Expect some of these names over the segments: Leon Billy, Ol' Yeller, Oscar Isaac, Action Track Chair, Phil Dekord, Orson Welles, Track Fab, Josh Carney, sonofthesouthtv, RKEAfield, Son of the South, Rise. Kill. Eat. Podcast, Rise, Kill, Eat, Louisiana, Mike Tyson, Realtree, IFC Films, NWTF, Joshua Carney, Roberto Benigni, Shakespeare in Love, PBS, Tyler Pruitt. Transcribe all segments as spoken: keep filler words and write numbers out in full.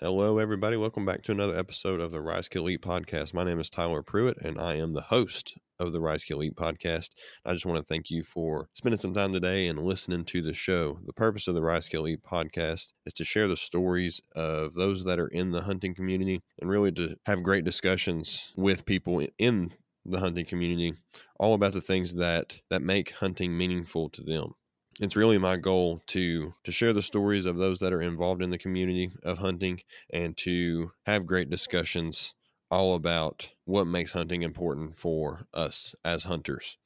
Hello, everybody. Welcome back to another episode of the Rise. Kill. Eat. Podcast. My name is Tyler Pruitt, and I am the host of the Rise. Kill. Eat. Podcast. I just want to thank you for spending some time today and listening to the show. The purpose of the Rise. Kill. Eat. Podcast is to share the stories of those that are in the hunting community and really to have great discussions with people in the hunting community, all about the things that, that make hunting meaningful to them. It's really my goal to to share the stories of those that are involved in the community of hunting and to have great discussions all about what makes hunting important for us as hunters.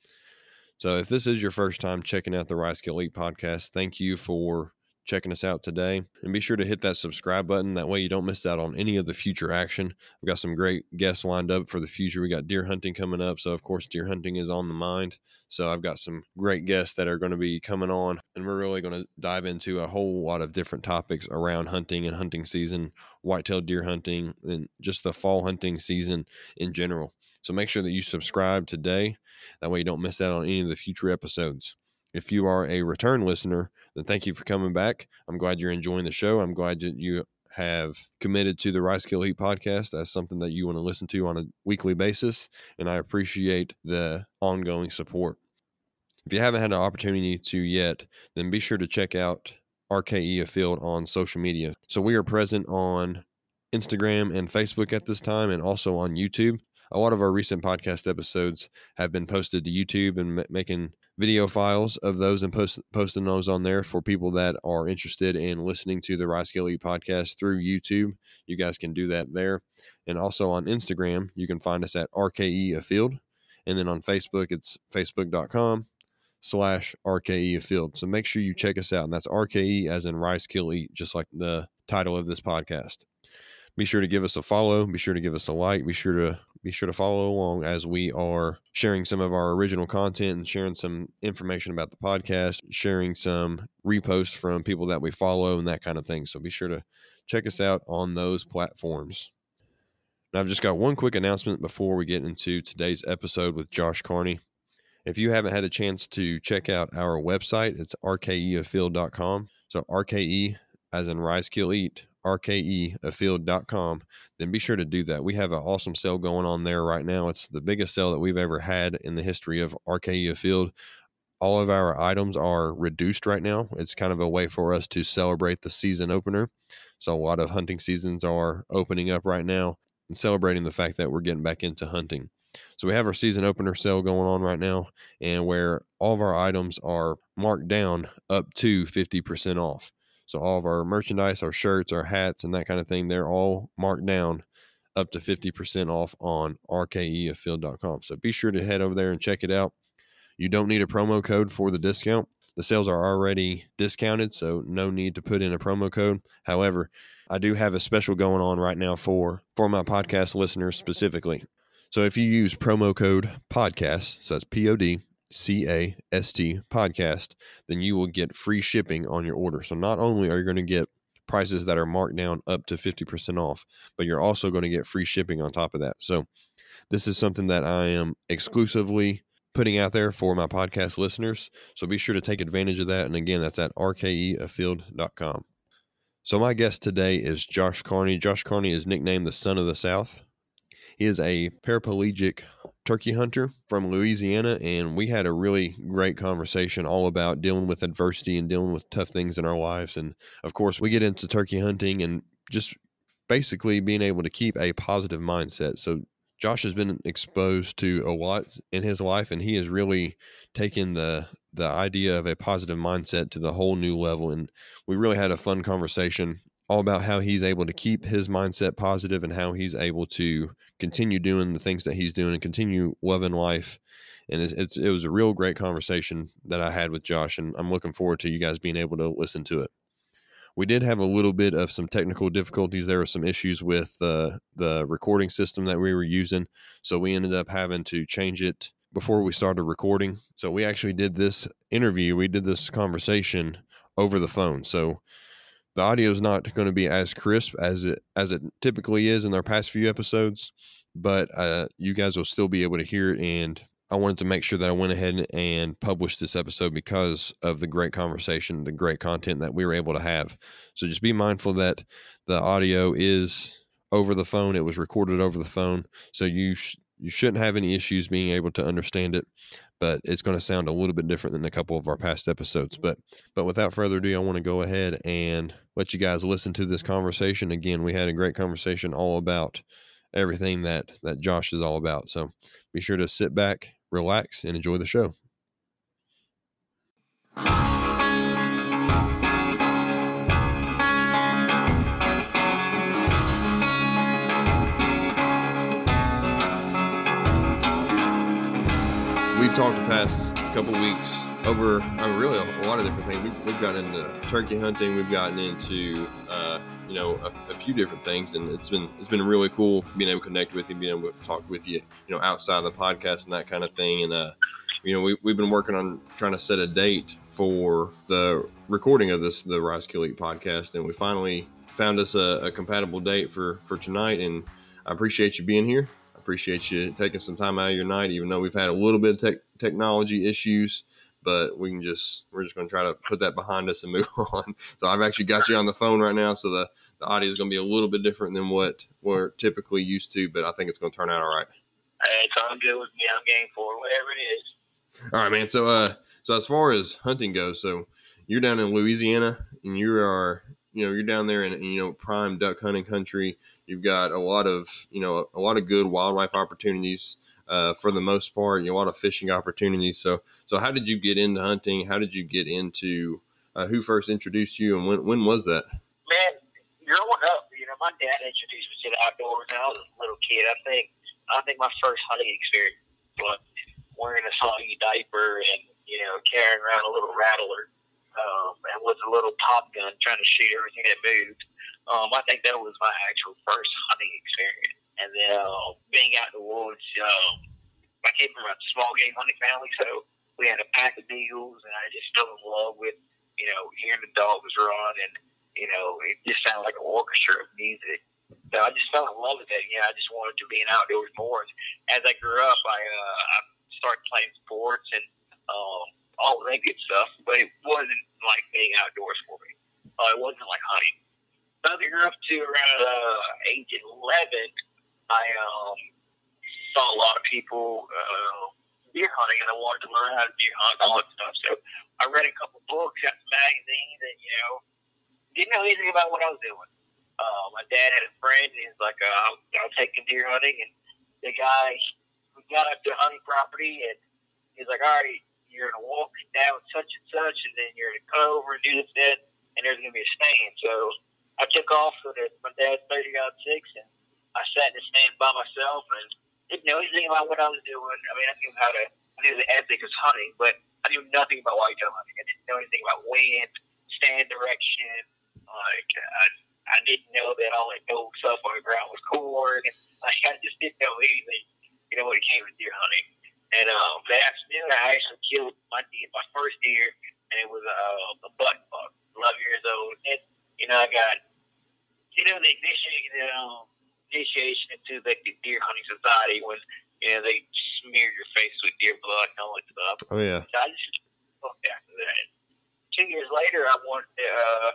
So if this is your first time checking out the Rise. Kill. Eat. Podcast, thank you for checking us out today. And be sure to hit that subscribe button. That way you don't miss out on any of the future action. We've got some great guests lined up for the future. We got deer hunting coming up. So of course, deer hunting is on the mind. So I've got some great guests that are going to be coming on, and we're really going to dive into a whole lot of different topics around hunting and hunting season, whitetail deer hunting, and just the fall hunting season in general. So make sure that you subscribe today. That way you don't miss out on any of the future episodes. If you are a return listener, then thank you for coming back. I'm glad you're enjoying the show. I'm glad that you have committed to the Rise. Kill. Eat. Podcast as something that you want to listen to on a weekly basis, and I appreciate the ongoing support. If you haven't had an opportunity to yet, then be sure to check out RKEAfield on social media. So we are present on Instagram and Facebook at this time, and also on YouTube. A lot of our recent podcast episodes have been posted to YouTube, and m- making video files of those and post- posting those on there for people that are interested in listening to the Rise. Kill. Eat. Podcast through YouTube. You guys can do that there. And also on Instagram, you can find us at RKEAfield. And then on Facebook, it's facebook.com slash RKEAfield. So make sure you check us out. And that's R K E as in Rise. Kill. Eat, just like the title of this podcast. Be sure to give us a follow. Be sure to give us a like. Be sure to be sure to follow along as we are sharing some of our original content and sharing some information about the podcast, sharing some reposts from people that we follow and that kind of thing. So be sure to check us out on those platforms. And I've just got one quick announcement before we get into today's episode with Josh Carney. If you haven't had a chance to check out our website, it's R K E A field dot com. So R K E as in Rise. Kill. Eat. R K E A field dot com, then be sure to do that. We have an awesome sale going on there right now. It's the biggest sale that we've ever had in the history of RKEAfield. All of our items are reduced right now. It's kind of a way for us to celebrate the season opener. So a lot of hunting seasons are opening up right now and celebrating the fact that we're getting back into hunting. So we have our season opener sale going on right now, and where all of our items are marked down up to fifty percent off. So all of our merchandise, our shirts, our hats, and that kind of thing, they're all marked down up to fifty percent off on R K E A field dot com. So be sure to head over there and check it out. You don't need a promo code for the discount. The sales are already discounted, so no need to put in a promo code. However, I do have a special going on right now for, for my podcast listeners specifically. So if you use promo code PODCAST, so that's P O D, C A S T podcast, then you will get free shipping on your order. So not only are you going to get prices that are marked down up to fifty percent off, but you're also going to get free shipping on top of that. So this is something that I am exclusively putting out there for my podcast listeners. So be sure to take advantage of that. And again, that's at R K E A field dot com. So my guest today is Josh Carney. Josh Carney is nicknamed the Son of the South. He is a paraplegic turkey hunter from Louisiana, and we had a really great conversation all about dealing with adversity and dealing with tough things in our lives. And of course, we get into turkey hunting and just basically being able to keep a positive mindset. So Josh has been exposed to a lot in his life, and he has really taken the the idea of a positive mindset to the whole new level. And we really had a fun conversation all about how he's able to keep his mindset positive and how he's able to continue doing the things that he's doing and continue loving life. And it's, it's, it was a real great conversation that I had with Josh, and I'm looking forward to you guys being able to listen to it. We did have a little bit of some technical difficulties. There were some issues with uh, the recording system that we were using, so we ended up having to change it before we started recording. So we actually did this interview, we did this conversation over the phone. So the audio is not going to be as crisp as it as it typically is in our past few episodes, but uh, you guys will still be able to hear it, and I wanted to make sure that I went ahead and published this episode because of the great conversation, the great content that we were able to have. So just be mindful that the audio is over the phone. It was recorded over the phone. So you sh- you shouldn't have any issues being able to understand it, but it's going to sound a little bit different than a couple of our past episodes. But, but without further ado, I want to go ahead and let you guys listen to this conversation. Again, we had a great conversation all about everything that, that Josh is all about. So be sure to sit back, relax, and enjoy the show. We've talked the past couple weeks over um, really a lot of different things. We've, we've gotten into turkey hunting. We've gotten into, uh, you know, a, a few different things, and it's been it's been really cool being able to connect with you, being able to talk with you, you know, outside of the podcast and that kind of thing. And uh, you know, we we've been working on trying to set a date for the recording of this, the Rise. Kill. Eat. Podcast, and we finally found us a, a compatible date for for tonight. And I appreciate you being here. I appreciate you taking some time out of your night, even though we've had a little bit of tech, technology issues. But we can just, we're just going to try to put that behind us and move on. So I've actually got you on the phone right now. So the, the audio is going to be a little bit different than what we're typically used to, but I think it's going to turn out all right. Hey, it's all good with me. I'm game for whatever it is. All right, man. So, uh, so as far as hunting goes, so you're down in Louisiana and you are, you know, you're down there in, you know, prime duck hunting country. You've got a lot of, you know, a lot of good wildlife opportunities. Uh, for the most part, you know, a lot of fishing opportunities. So, so how did you get into hunting? How did you get into? Uh, who first introduced you, and when? When was that? Man, growing up, you know, my dad introduced me to the outdoors when I was a little kid. I think, I think my first hunting experience was wearing a soggy diaper and, you know, carrying around a little rattler, um, and with a little pop gun trying to shoot everything that moved. Um, I think that was my actual first hunting experience. And then uh, being out in the woods, um, I came from a small game hunting family, so we had a pack of beagles, and I just fell in love with, you know, hearing the dogs run, and, you know, it just sounded like an orchestra of music. So I just fell in love with it. You know, I just wanted to be an outdoors more. As I grew up, I, uh, I started playing sports and um, all that good stuff, but it wasn't like being outdoors for me. Uh, it wasn't like hunting. So as I grew up to around uh, age eleven, I um, saw a lot of people uh, deer hunting, and I wanted to learn how to deer hunt and all that stuff. So I read a couple books, got some magazines, and, you know, didn't know anything about what I was doing. Uh, my dad had a friend, and he was like, uh, I'll, I'll take you deer hunting. And the guy, we got up to hunting property, and he's like, all right, you're going to walk down such and such, and then you're going to come over and do this, that, and there's going to be a stand. So I took off with it. My dad's thirty-oh six, and I sat in the stand by myself and didn't know anything about what I was doing. I mean, I knew how to, I knew the ethics of hunting, but I knew nothing about white tail hunting. I didn't know anything about wind, stand direction. Like, I, I didn't know that all that old stuff on the ground was corn. Like, I just didn't know anything, you know, when it came to deer hunting. And um, that afternoon, I actually killed my deer, my first deer, and it was uh, a buck buck, eleven years old. And, you know, I got, you know, the ignition, you know, initiation into like the deer hunting society when, you know, they smear your face with deer blood and all that stuff. Oh yeah. So I just fucked after that. Two years later, I wanted to uh,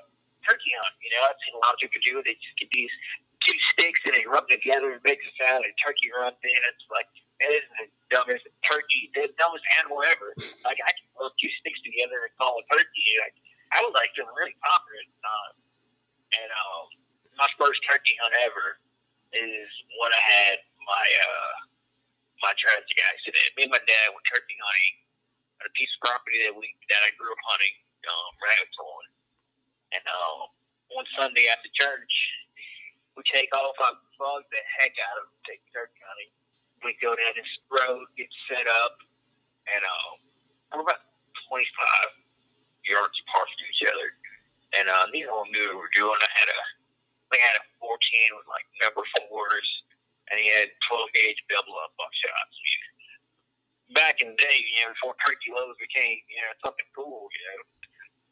turkey hunt. You know, I've seen a lot of people do it. They just get these two sticks and they rub them together and make a sound and turkey runs in. It's like, man, this is the dumbest turkey, the dumbest animal ever. Like, I can rub two sticks together and call a turkey. Like, I was like feeling really popular at the time. And um, my first turkey hunt ever is when I had my uh, my tragic accident. Me and my dad were turkey hunting on a piece of property that we that I grew up hunting um, rabbits on. And um, one Sunday after church, we take off. I bug the heck out of take turkey hunting. We go down this road, get set up, and um, we're about twenty-five yards apart from each other. And um, these all knew what we were doing. I had a I had a fourteen with like number fours, and he had twelve gauge bevel up buckshots. You know, back in the day, you know, before turkey loads became, you know, something cool, you know,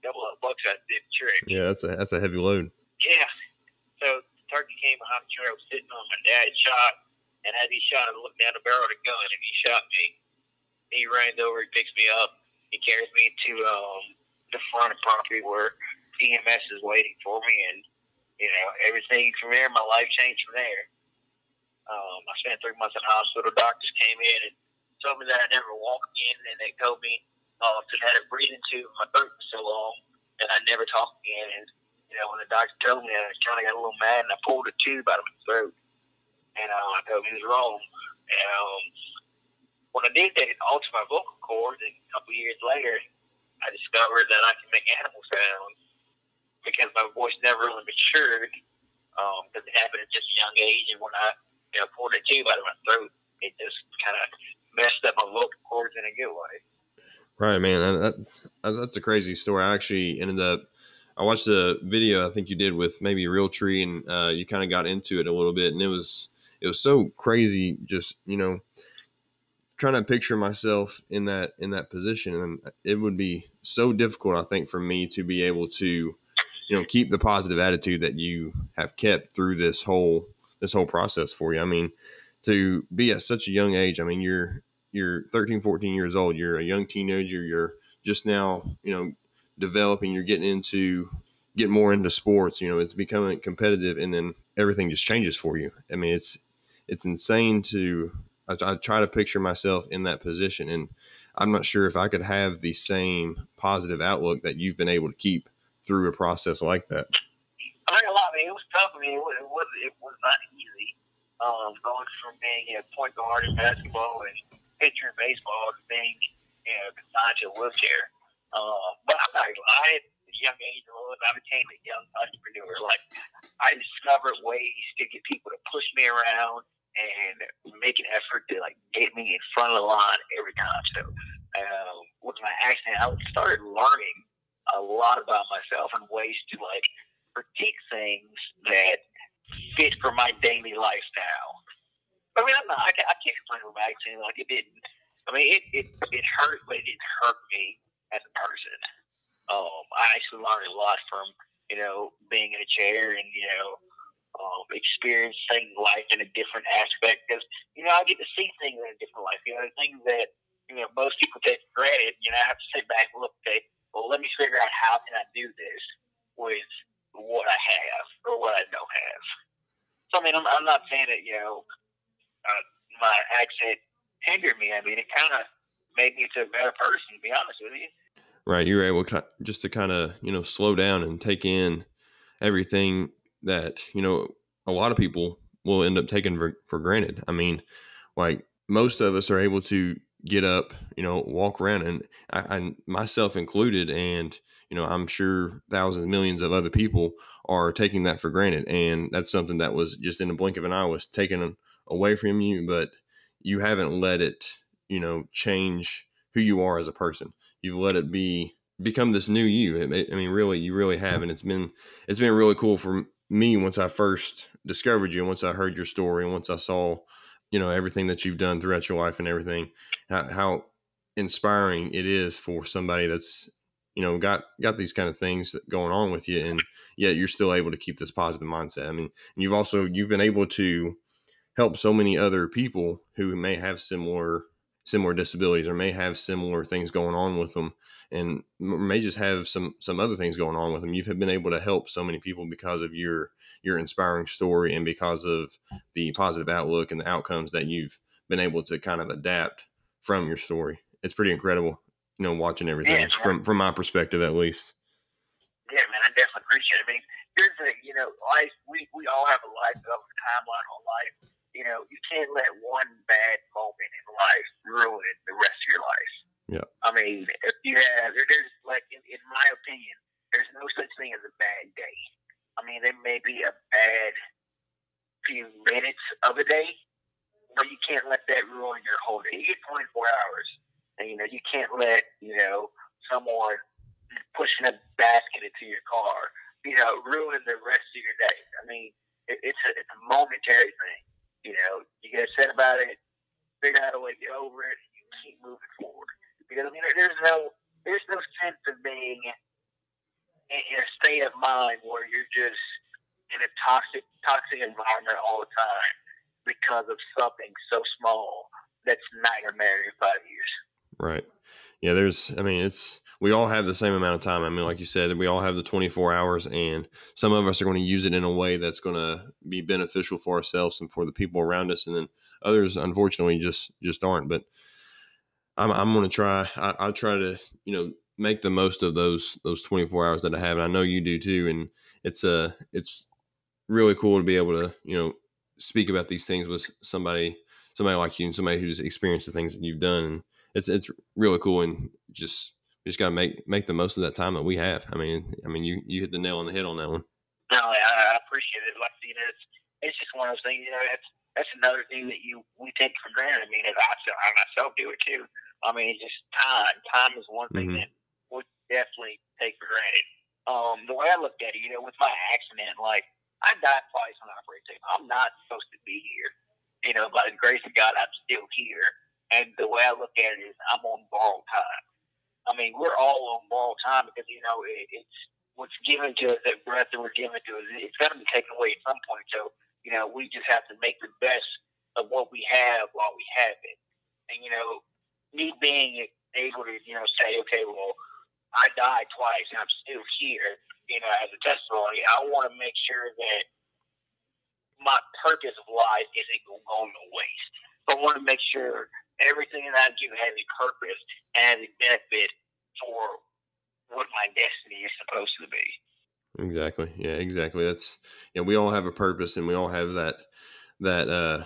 double up buckshots did the trick. Yeah, that's a that's a heavy load. Yeah, so the turkey came behind the tree I was sitting on. My dad shot, and as he shot, I looked down the barrel of the gun, and he shot me. he runs over, he picks me up, he carries me to um, the front of property where E M S is waiting for me, and you know, everything from there, my life changed from there. Um, I spent three months in the hospital. Doctors came in and told me that I'd never walk again, and they told me uh, I had a breathing tube in my throat for so long that I'd never talk again. And you know, when the doctor told me, I kind of got a little mad, and I pulled a tube out of my throat, and uh, I told him he was wrong. And um, when I did that, it altered my vocal cords, and a couple years later, I discovered that I can make animal sounds because my voice never really matured, because um, it happened at just a young age, and when I you know, pulled a tube out of my throat, it just kind of messed up my vocal cords in a good way. Right, man. That's that's a crazy story. I actually ended up, I watched the video I think you did with maybe Realtree, and uh, you kind of got into it a little bit, and it was it was so crazy. Just you know, trying to picture myself in that in that position, and it would be so difficult, I think, for me to be able to, you know, keep the positive attitude that you have kept through this whole this whole process for you. I mean, to be at such a young age, I mean, you're you're thirteen, fourteen years old, you're a young teenager, you're just now, you know, developing, you're getting into, get more into sports, you know, it's becoming competitive, and then everything just changes for you. I mean, it's, it's insane to, I, I try to picture myself in that position, and I'm not sure if I could have the same positive outlook that you've been able to keep through a process like that. I mean, a lot, I mean, it was tough. I mean, it was, it was, it was not easy. Um, going from being a point guard in basketball and pitcher in baseball to being, you know, confined to a wheelchair. Uh, but I'm not gonna lie, at a young age, I became a young entrepreneur. Like, I discovered ways to get people to push me around and make an effort to, like, get me in front of the line every time. So, um, with my accident, I started learning a lot about myself and ways to, like, critique things that fit for my daily lifestyle. I mean, I'm not, I, I can't complain about my accident. Like, it didn't, I mean, it, it, it hurt, but it didn't hurt me as a person. Um, I actually learned a lot from, you know, being in a chair and, you know, um, experiencing life in a different aspect because, you know, I get to see things in a different life. You know, the things that, you know, most people take for granted, you know, I have to sit back and look, okay, well, let me figure out how can I do this with what I have or what I don't have. So, I mean, I'm, I'm not saying that, you know, uh, my accent hindered me. I mean, it kind of made me into a better person, to be honest with you. Right. You were able to, just to kind of, you know, slow down and take in everything that, you know, a lot of people will end up taking for, for granted. I mean, like most of us are able to get up, you know, walk around, and I, I myself included. And, you know, I'm sure thousands, millions of other people are taking that for granted. And that's something that was just in the blink of an eye was taken away from you, but you haven't let it, you know, change who you are as a person. You've let it be, become this new you. It, it, I mean, really, you really have. And it's been, it's been really cool for me once I first discovered you and once I heard your story and once I saw, you know, everything that you've done throughout your life and everything, how, how inspiring it is for somebody that's, you know, got, got these kind of things going on with you. And yet you're still able to keep this positive mindset. I mean, and you've also, you've been able to help so many other people who may have similar similar disabilities or may have similar things going on with them and may just have some, some other things going on with them. You've been able to help so many people because of your, your inspiring story and because of the positive outlook and the outcomes that you've been able to kind of adapt from your story. It's pretty incredible, you know, watching everything yeah, from, from my perspective, at least. Yeah, man, I definitely appreciate it. I mean, here's the, you know, life, we, we all have a life, a timeline on life. You know, you can't let one bad moment in life ruin the rest of your life. Yeah. I mean, if you have, there's like, in, in my opinion, there's no such thing as a bad day. I mean, there may be a bad few minutes of a day, but you can't let that ruin your whole day. You get twenty-four hours, and you know, you can't let, you know, someone pushing a basket into your car, you know, ruin the rest of your day. I mean, it, it's, a, it's a momentary thing. You know, you get upset about it, figure out a way to get over it, and you keep moving forward. Because, I mean, there's no, there's no sense of being in, in a state of mind where you're just in a toxic, toxic environment all the time because of something so small that's not going to matter in five years. Right. Yeah. There's, I mean, it's, we all have the same amount of time. I mean, like you said, we all have the twenty-four hours, and some of us are going to use it in a way that's going to be beneficial for ourselves and for the people around us. And then others, unfortunately, just, just aren't, but I'm, I'm going to try, I, I'll try to, you know, make the most of those, those twenty-four hours that I have. And I know you do too. And it's a, uh, it's really cool to be able to, you know, speak about these things with somebody, somebody like you and somebody who's experienced the things that you've done. And it's, it's really cool. And just, just got to make, make the most of that time that we have. I mean, I mean, you, you hit the nail on the head on that one. No, I, I appreciate it. Like, you know, it's, it's just one of those things, you know, that's, that's another thing that you, we take for granted. I mean, as I, I myself do it too. I mean, it's just time. Time is one thing mm-hmm. that we definitely take for granted. Um, the way I looked at it, you know, with my accident, like, I died twice on the operating table. I'm not supposed to be here. You know, by the grace of God, I'm still here. And the way I look at it is I'm on borrowed time. I mean, we're all on borrowed time because, you know, it, it's what's given to us, that breath that we're given to us, it's got to be taken away at some point. So, you know, we just have to make the best of what we have while we have it. And, you know, me being able to, you know, say, okay, well, I died twice and I'm still here, you know, as a testimony, I want to make sure that my purpose of life isn't going to waste. I want to make sure everything that I do has a purpose and has a benefit for what my destiny is supposed to be. Exactly. Yeah, exactly. That's, yeah, we all have a purpose, and we all have that, that, uh,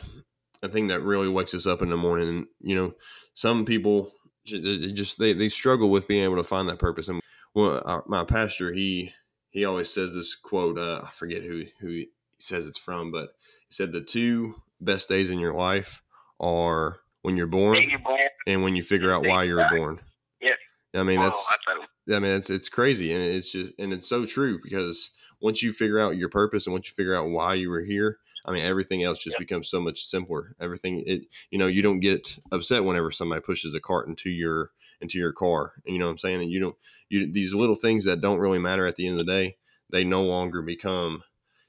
I think that really wakes us up in the morning. And, you know, some people just, they, they struggle with being able to find that purpose. And well, our, my pastor, he, He always says this quote, uh, I forget who, who he says it's from, but he said the two best days in your life are when you're born, you're born. and when you figure out why you were born. Yeah. I mean, wow, that's, I, I mean, it's, it's crazy. And it's just, and it's so true, because once you figure out your purpose and once you figure out why you were here, I mean, everything else just yep. becomes so much simpler. Everything it, you know, you don't get upset whenever somebody pushes a cart into your, into your car. And you know what I'm saying? And you don't, you, these little things that don't really matter at the end of the day, they no longer become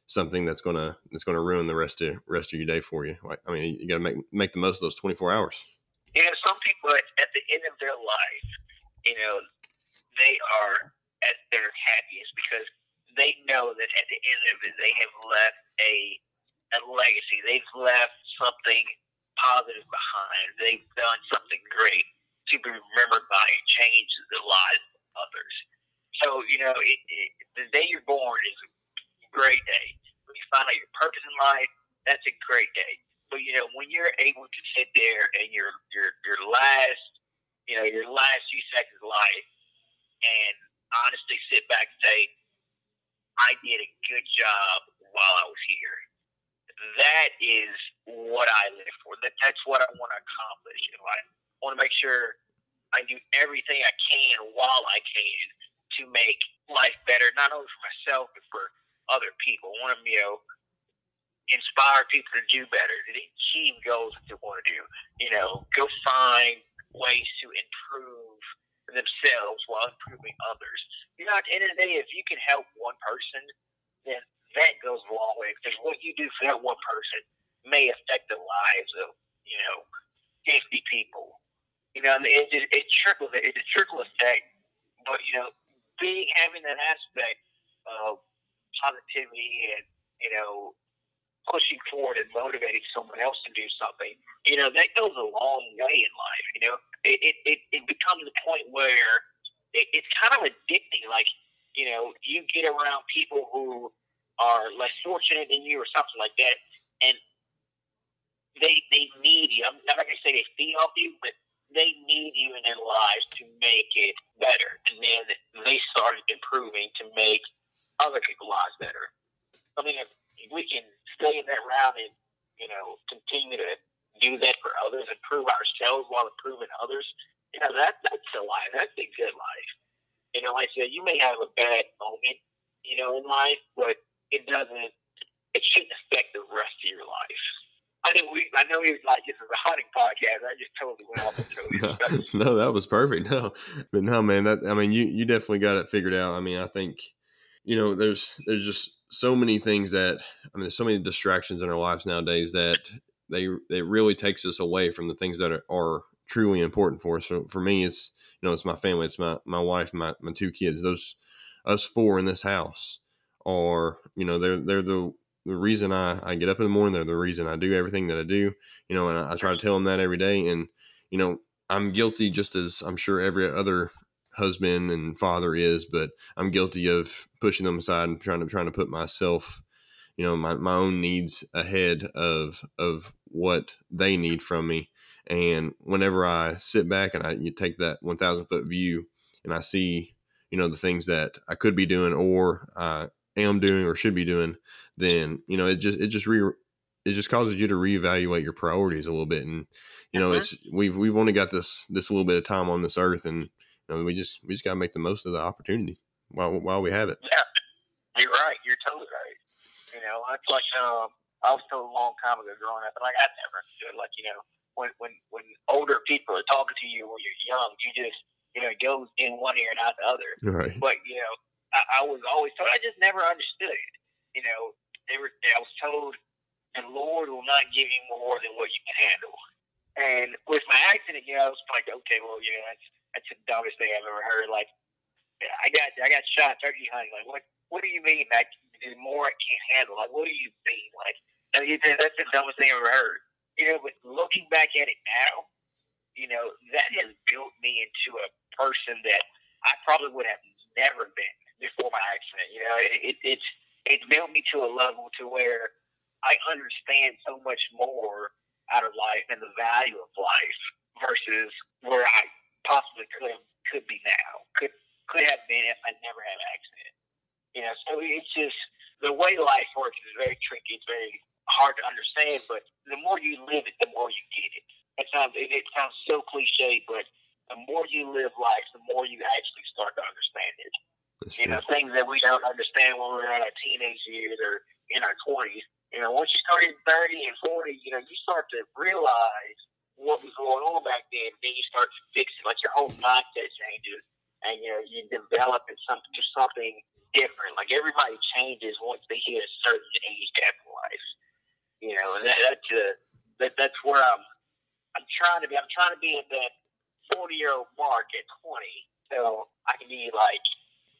something that's going to, that's going to ruin the rest of rest of your day for you. Like, I mean, you got to make, make the most of those twenty-four hours. You know, some people at, at the end of their life, you know, they are at their happiest because they know that at the end of it, they have left a, a legacy. They've left something positive behind. They've done something great to be remembered by and change the lives of others. So, you know, it, it, the day you're born is a great day. When you find out your purpose in life, that's a great day. But, you know, when you're able to sit there and your your your last, you know, your last few seconds of life and honestly sit back and say, I did a good job while I was here. That is what I live for. That, that's what I want to accomplish in life. I want to make sure I do everything I can while I can to make life better, not only for myself, but for other people. I want to, you know, inspire people to do better, to achieve goals that they want to do. You know, go find ways to improve themselves while improving others. You know, at the end of the day, if you can help one person, then that goes a long way, because what you do for that one person may affect the lives of, you know, fifty people. You know, it, it, it trickles, it's a trickle effect, but, you know, being, having that aspect of positivity and, you know, pushing forward and motivating someone else to do something, you know, that goes a long way in life. You know, it, it, it, it becomes a point where it, it's kind of addicting. Like, you know, you get around people who are less fortunate than you or something like that, and they they need you. I'm not gonna say they feed off you, but they need you in their lives to make it better, and then they start improving to make other people's lives better. I mean, if we can stay in that round and, you know, continue to do that for others, improve ourselves while improving others, you know, that that's a life. That's a good life. You know, like I said, you may have a bad moment, you know, in life, but it doesn't, it shouldn't affect the rest of your life. I know we, I know we like, this is a hunting podcast. I just totally went off the toes. No, that was perfect. No, but no, man, that, I mean, you, you definitely got it figured out. I mean, I think, you know, there's, there's just so many things that, I mean, there's so many distractions in our lives nowadays that they, they really takes us away from the things that are, are truly important for us. So for me, it's, you know, it's my family. It's my, my wife, my, my two kids. Those, us four in this house are, you know, they're, they're the, the reason I, I get up in the morning. They're the reason I do everything that I do, you know, and I, I try to tell them that every day. And, you know, I'm guilty just as I'm sure every other husband and father is, but I'm guilty of pushing them aside and trying to, trying to put myself, you know, my, my own needs ahead of, of what they need from me. And whenever I sit back and I you take that one thousand foot view and I see, you know, the things that I could be doing or I am doing or should be doing, then, you know, it just, it just re it just causes you to reevaluate your priorities a little bit. And, you know, uh-huh. it's, we've, we've only got this, this little bit of time on this earth, and, you know, we just, we just got to make the most of the opportunity while, while we have it. Yeah, you're right. You're totally right. You know, it's like, um, I was told a long time ago growing up, and like, I never understood, like, you know, When, when when older people are talking to you when you're young, you just, you know, it goes in one ear and out the other. Right. But, you know, I, I was always told, I just never understood it. You know, they were, I was told the Lord will not give you more than what you can handle. And with my accident, you know, I was like, okay, well, you know, that's, that's the dumbest thing I've ever heard. Like, I got I got shot turkey hunting. Like, what what do you mean? Like, there's more I can't handle. Like, what do you mean? Like, that's the dumbest thing I've ever heard. You know, but looking back at it now, you know, that has built me into a person that I probably would have never been before my accident. You know, it, it, it's it's built me to a level to where I understand so much more out of life and the value of life versus where I possibly could have, could be now, could could have been if I never had an accident. You know, so it's just the way life works is very tricky. It's very hard to understand, but the more you live it, the more you get it. It sounds it, it sounds so cliche, but the more you live life, the more you actually start to understand it. That's you true. know, things that we don't understand when we're in our teenage years or in our twenties. You know, once you start in thirty and forty, you know, you start to realize what was going on back then. Then you start to fix it, like your whole mindset changes, and you know, you develop into something, to something different. Like everybody changes once they hit a certain age gap in life. You know, and that, that's uh, that, that's where I'm. I'm trying to be. I'm trying to be at that forty-year-old mark at twenty, so I can be like,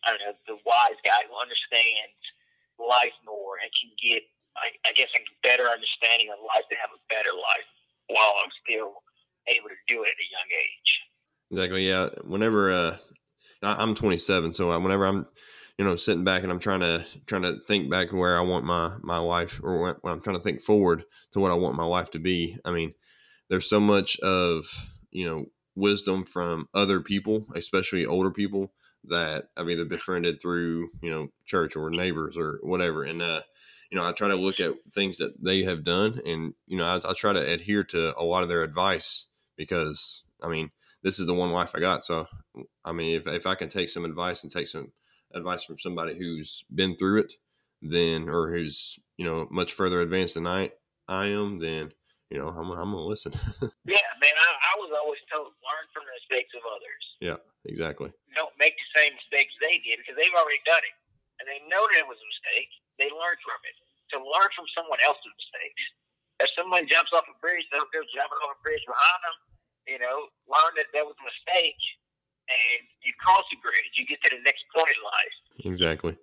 I don't know, the wise guy who understands life more and can get, I, I guess, a better understanding of life to have a better life while I'm still able to do it at a young age. Exactly. Yeah. Whenever uh, I'm twenty-seven, so whenever I'm. You know, sitting back and I'm trying to trying to think back where I want my, my life, or when, when I'm trying to think forward to what I want my life to be. I mean, there's so much of, you know, wisdom from other people, especially older people that I've either befriended through, you know, church or neighbors or whatever. And, uh, you know, I try to look at things that they have done, and, you know, I, I try to adhere to a lot of their advice because, I mean, this is the one life I got. So, I mean, if, if I can take some advice and take some advice from somebody who's been through it, then, or who's, you know, much further advanced than I, I am, then, you know, I'm, I'm going to listen. Yeah, man, I, I was always told, learn from the mistakes of others. Yeah, exactly. Don't make the same mistakes they did because they've already done it. And they know that it was a mistake. They learned from it. To learn from someone else's mistakes. If someone jumps off a bridge, they'll go jumping off a bridge behind them, you know, learn that that was a mistake. And you cross the bridge, you get to the next point in life. Exactly.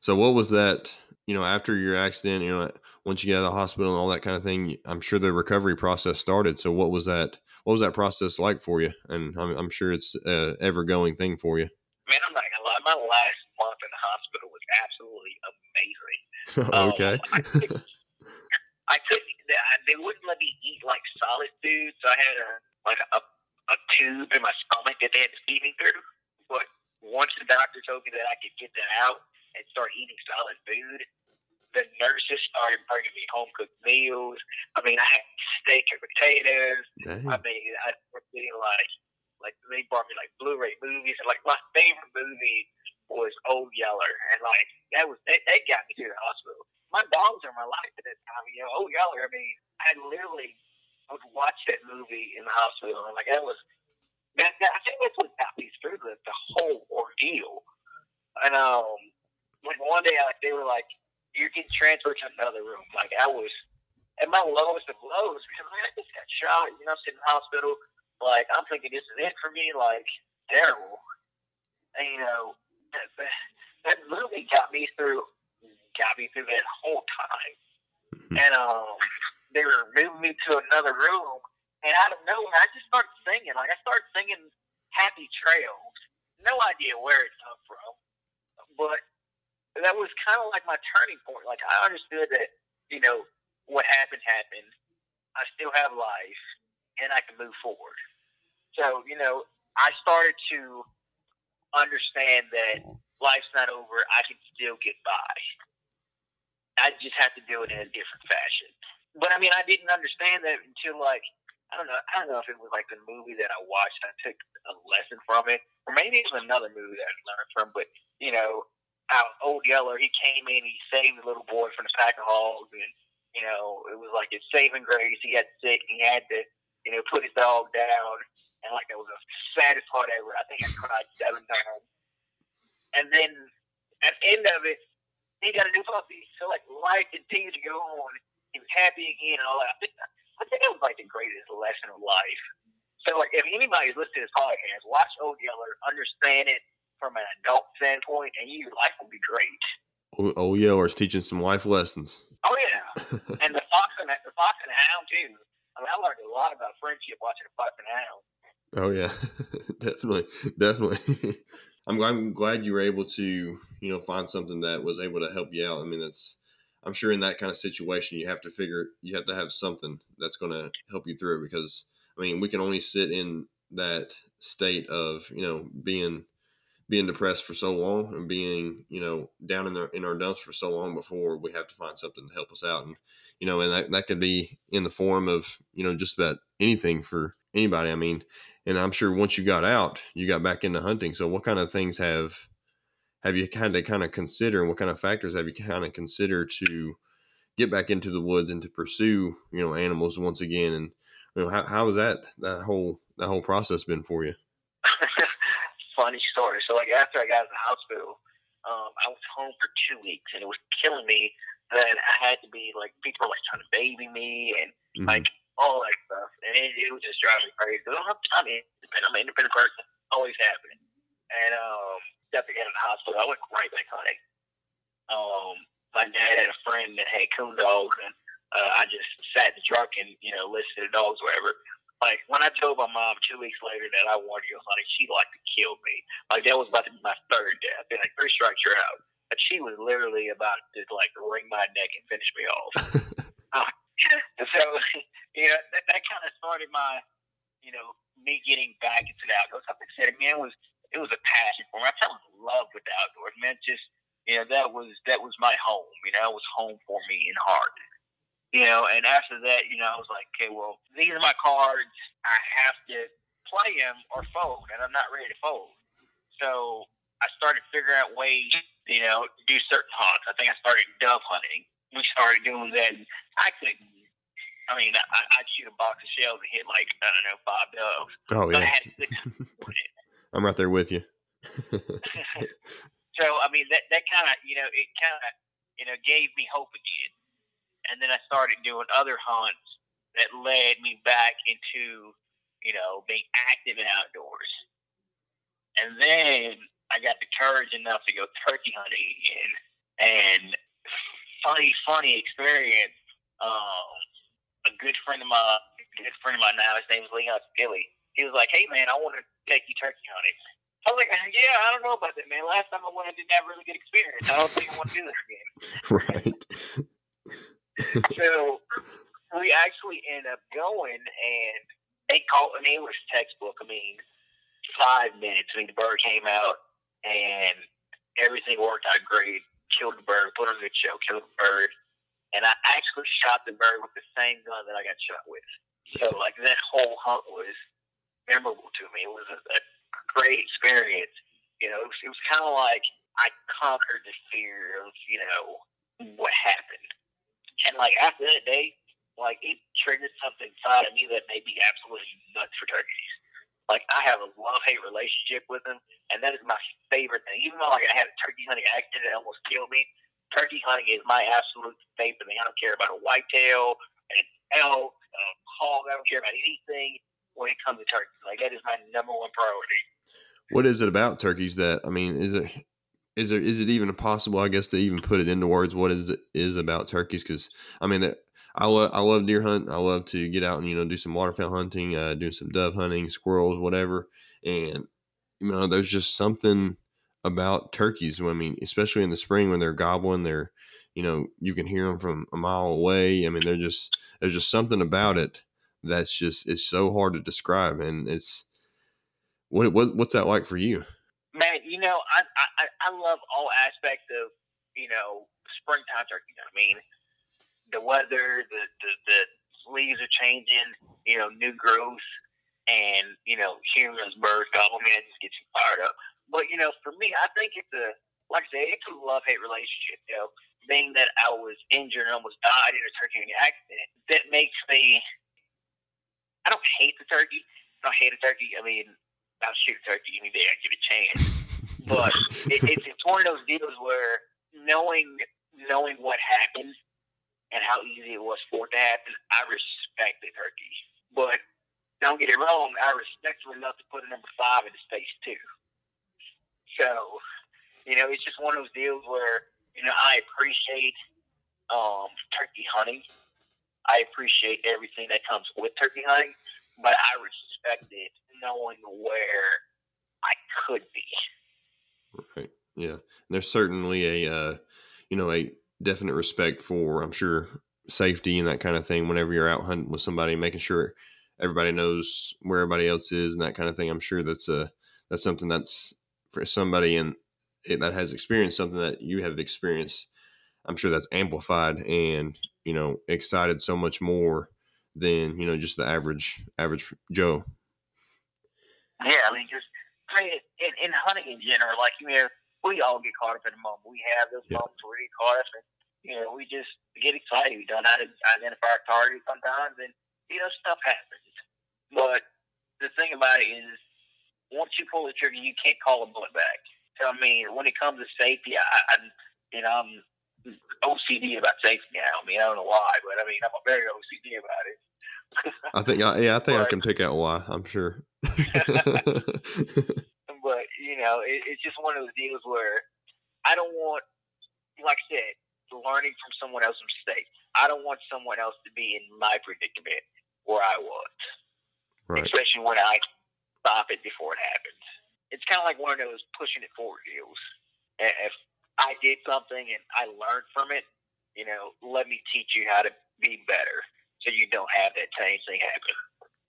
So what was that, you know, after your accident, you know, once you get out of the hospital and all that kind of thing, I'm sure the recovery process started. So what was that, what was that process like for you? And I'm, I'm sure it's an ever-going thing for you. Man, I'm not going to lie. My last month in the hospital was absolutely amazing. Okay. Um, I couldn't, I couldn't they wouldn't let me eat like solid food. So I had a, like a, a tube in my stomach that they had to feed me through. But once the doctor told me that I could get that out and start eating solid food, the nurses started bringing me home-cooked meals. I mean, I had steak and potatoes. Dang. I mean, I was getting like, like, they brought me like Blu-ray movies. And like, my favorite movie was Ol' Yeller. And like, that was, they, they got me to the hospital. My dogs are my life at that time. You know, Ol' Yeller, I mean, I literally would watch that movie in the hospital, and like that was, that, that, I think that's what got me through the, the whole ordeal. And um, like one day, like they were like, "You're getting transferred to another room." Like I was at my lowest of lows because man, I just got shot. You know, I'm sitting in the hospital. Like, I'm thinking, this is it for me? Like, terrible. And, you know, that, that movie got me through, got me through that whole time. Mm-hmm. And um, they were moving me to another room, and out of nowhere, I just started singing. Like, I started singing Happy Trails. No idea where it come from, but that was kind of like my turning point. Like, I understood that, you know, what happened happened. I still have life, and I can move forward. So, you know, I started to understand that life's not over. I can still get by. I just have to do it in a different fashion. But, I mean, I didn't understand that until, like, I don't know. I don't know if it was, like, the movie that I watched. I took a lesson from it. Or maybe it was another movie that I learned from. But, you know, Ol' Yeller, he came in, he saved the little boy from the pack of hogs. And, you know, it was like his saving grace. He got sick, and he had to, you know, put his dog down. And, like, that was the saddest part ever. I think I cried seven times. And then at the end of it, he got a new puppy. So, like, life continued to go on. He was happy again and all that. I think, I think that was, like, the greatest lesson of life. So, like, if anybody's listening to this podcast, watch Ol' Yeller, understand it from an adult standpoint, and your life will be great. Ol' Yeller's teaching some life lessons. Oh, yeah. And the fox and the fox and the hound, too. I mean, I learned a lot about friendship watching the fox and the hound. Oh, yeah. Definitely. Definitely. I'm, I'm glad you were able to, you know, find something that was able to help you out. I mean, that's, I'm sure in that kind of situation, you have to figure, you have to have something that's going to help you through it, because, I mean, we can only sit in that state of, you know, being, being depressed for so long and being, you know, down in the, in our dumps for so long before we have to find something to help us out. And, you know, and that, that could be in the form of, you know, just about anything for anybody. I mean, and I'm sure once you got out, you got back into hunting. So what kind of things have have you kind of kind of considered, and what kind of factors have you kind of considered to get back into the woods and to pursue, you know, animals once again? And, you know, how how has that that whole that whole process been for you? Funny story. So, like, after I got out of the hospital, um, I was home for two weeks, and it was killing me that I had to be, like, people were, like, trying to baby me and mm-hmm. like. all that stuff, and it, it was just driving me crazy. I don't have time. I'm an independent person, always happening. And um, after getting out of the hospital, I went right back hunting. Um, my dad had a friend that had coon dogs, and uh, I just sat in the truck and, you know, listened to the dogs wherever. Like, when I told my mom two weeks later that I wanted to go hunting, she like to kill me. Like, that was about to be my third death. Been like three strikes, you're out. But she was literally about to, like, wring my neck and finish me off. uh, so, you know, that, that kind of started my, you know, me getting back into the outdoors. Like I said, man, it was it was a passion for me. I fell in love with the outdoors, man. Just, you know, that was that was my home. You know, it was home for me in heart. You know, and after that, you know, I was like, okay, well, these are my cards. I have to play them or fold, and I'm not ready to fold. So I started figuring out ways, you know, to do certain hunts. I think I started dove hunting. We started doing that. I couldn't. I mean, I, I'd shoot a box of shells and hit, like, I don't know, five doves. Oh, yeah. I had six I'm right there with you. So, I mean, that, that kind of, you know, it kind of, you know, gave me hope again. And then I started doing other hunts that led me back into, you know, being active and outdoors. And then I got the courage enough to go turkey hunting again. And funny, funny experience. Um, a good friend of mine, a good friend of mine now, his name is Leon Billy. He was like, hey, man, I want to take you turkey hunting. I was like, yeah, I don't know about that, man. Last time I went, I didn't have a really good experience. I don't think I want to do this again. Right. So we actually ended up going, and they caught an English textbook. I mean, five minutes. I mean, the bird came out, and everything worked out great. Killed the bird, put on the show, killed the bird. And I actually shot the bird with the same gun that I got shot with. So, like, that whole hunt was memorable to me. It was a, a great experience. You know, it was, it was kind of like I conquered the fear of, you know, what happened. And, like, after that day, like, it triggered something inside of me that made me absolutely nuts for turkeys. Like, I have a love-hate relationship with them, and that is my favorite thing. Even though, like, I had a turkey hunting accident that almost killed me, turkey hunting is my absolute favorite thing. I don't care about a whitetail, an elk, a hog. I don't care about anything. when it comes to turkey. Like, that is my number one priority. What is it about turkeys that, I mean, is it, is there, is it even possible, I guess, to even put it into words? What is it is about turkeys? Cause I mean, it, I love, I love deer hunting. I love to get out and, you know, do some waterfowl hunting, uh, do some dove hunting, squirrels, whatever. And, you know, there's just something about turkeys. I mean, especially in the spring when they're gobbling, they're, you know, you can hear them from a mile away. I mean, they're just, there's just something about it that's just, it's so hard to describe. And it's, what, what what's that like for you? Man, you know, I, I, I love all aspects of, you know, springtime turkey. You know what I mean? The weather, the, the, the leaves are changing, you know, new growth, and, you know, hearing those birds gobble, man, just gets you fired up. But, you know, for me, I think it's a, like I said, it's a love-hate relationship, you know, being that I was injured and almost died in a turkey accident. That makes me, I don't hate the turkey. I don't hate a turkey. I mean, I'll shoot a turkey any day I get a chance. But it, it's, it's one of those deals where knowing, knowing what happened and how easy it was for it to happen, I respect the turkey. But don't get it wrong, I respect him enough to put a number five in his face too. So, you know, it's just one of those deals where, you know, I appreciate um, turkey hunting. I appreciate everything that comes with turkey hunting, but I respect it knowing where I could be. Right. Yeah. And there's certainly a, uh, you know, a definite respect for, I'm sure, safety and that kind of thing. Whenever you're out hunting with somebody, making sure everybody knows where everybody else is and that kind of thing. I'm sure that's a, that's something that's for somebody and that has experienced something that you have experienced. I'm sure that's amplified and, you know, excited so much more than, you know, just the average, average Joe. Yeah. I mean, just I mean, in, in hunting in general, like, you know, we all get caught up in a moment. We have those yeah. moments where we get caught up and, you know, we just get excited. We don't identify our target sometimes and, you know, stuff happens. But the thing about it is, once you pull the trigger, you can't call a bullet back. So, I mean, when it comes to safety, I, I, you know, I'm O C D about safety now. I mean, I don't know why, but I mean, I'm very O C D about it. I think, I, yeah, I think but, I can pick out why, I'm sure. But, you know, it, it's just one of those deals where I don't want, like I said, learning from someone else's mistake. I don't want someone else to be in my predicament where I was, right. Especially when I stop it before it happens. It's kind of like one of those pushing it forward deals. If I did something and I learned from it, you know, let me teach you how to be better so you don't have that same thing happen.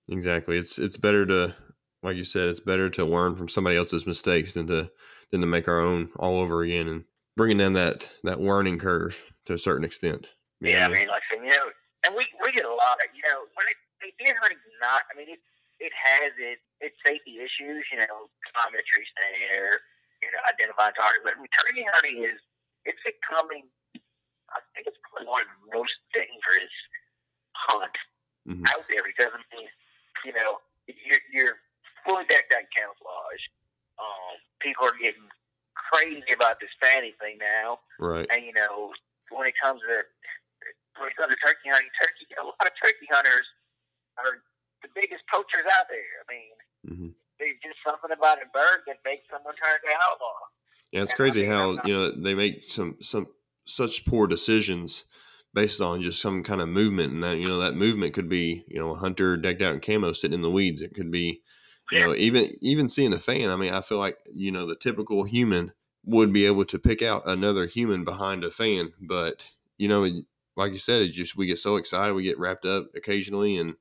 Exactly. It's it's better to, like you said, it's better to learn from somebody else's mistakes than to than to make our own all over again and bringing down that, that learning curve to a certain extent. You yeah, I mean, like, you know, and we, we get a lot of, you know, when it, it deer hunting's not, I mean, it it has its its safety issues, you know, telemetry there, you know, identifying targets, but turkey hunting is, it's becoming, I think it's probably one of the most dangerous hunt mm-hmm. out there because, I mean, you know, you're, you're fully decked out in camouflage. Um, people are getting crazy about this fanny thing now. Right. And, you know, when it comes to when it comes to turkey hunting, turkey a lot of turkey hunters are the biggest poachers out there. I mean, mm-hmm. there's just something about a bird that makes someone turn to outlaw. Yeah, it's and crazy how you know they make some some such poor decisions based on just some kind of movement, and that you know that movement could be you know a hunter decked out in camo sitting in the weeds. It could be you yeah. know even even seeing a fan. I mean, I feel like you know the typical human would be able to pick out another human behind a fan, but you know. It, like you said, it just we get so excited, we get wrapped up occasionally, and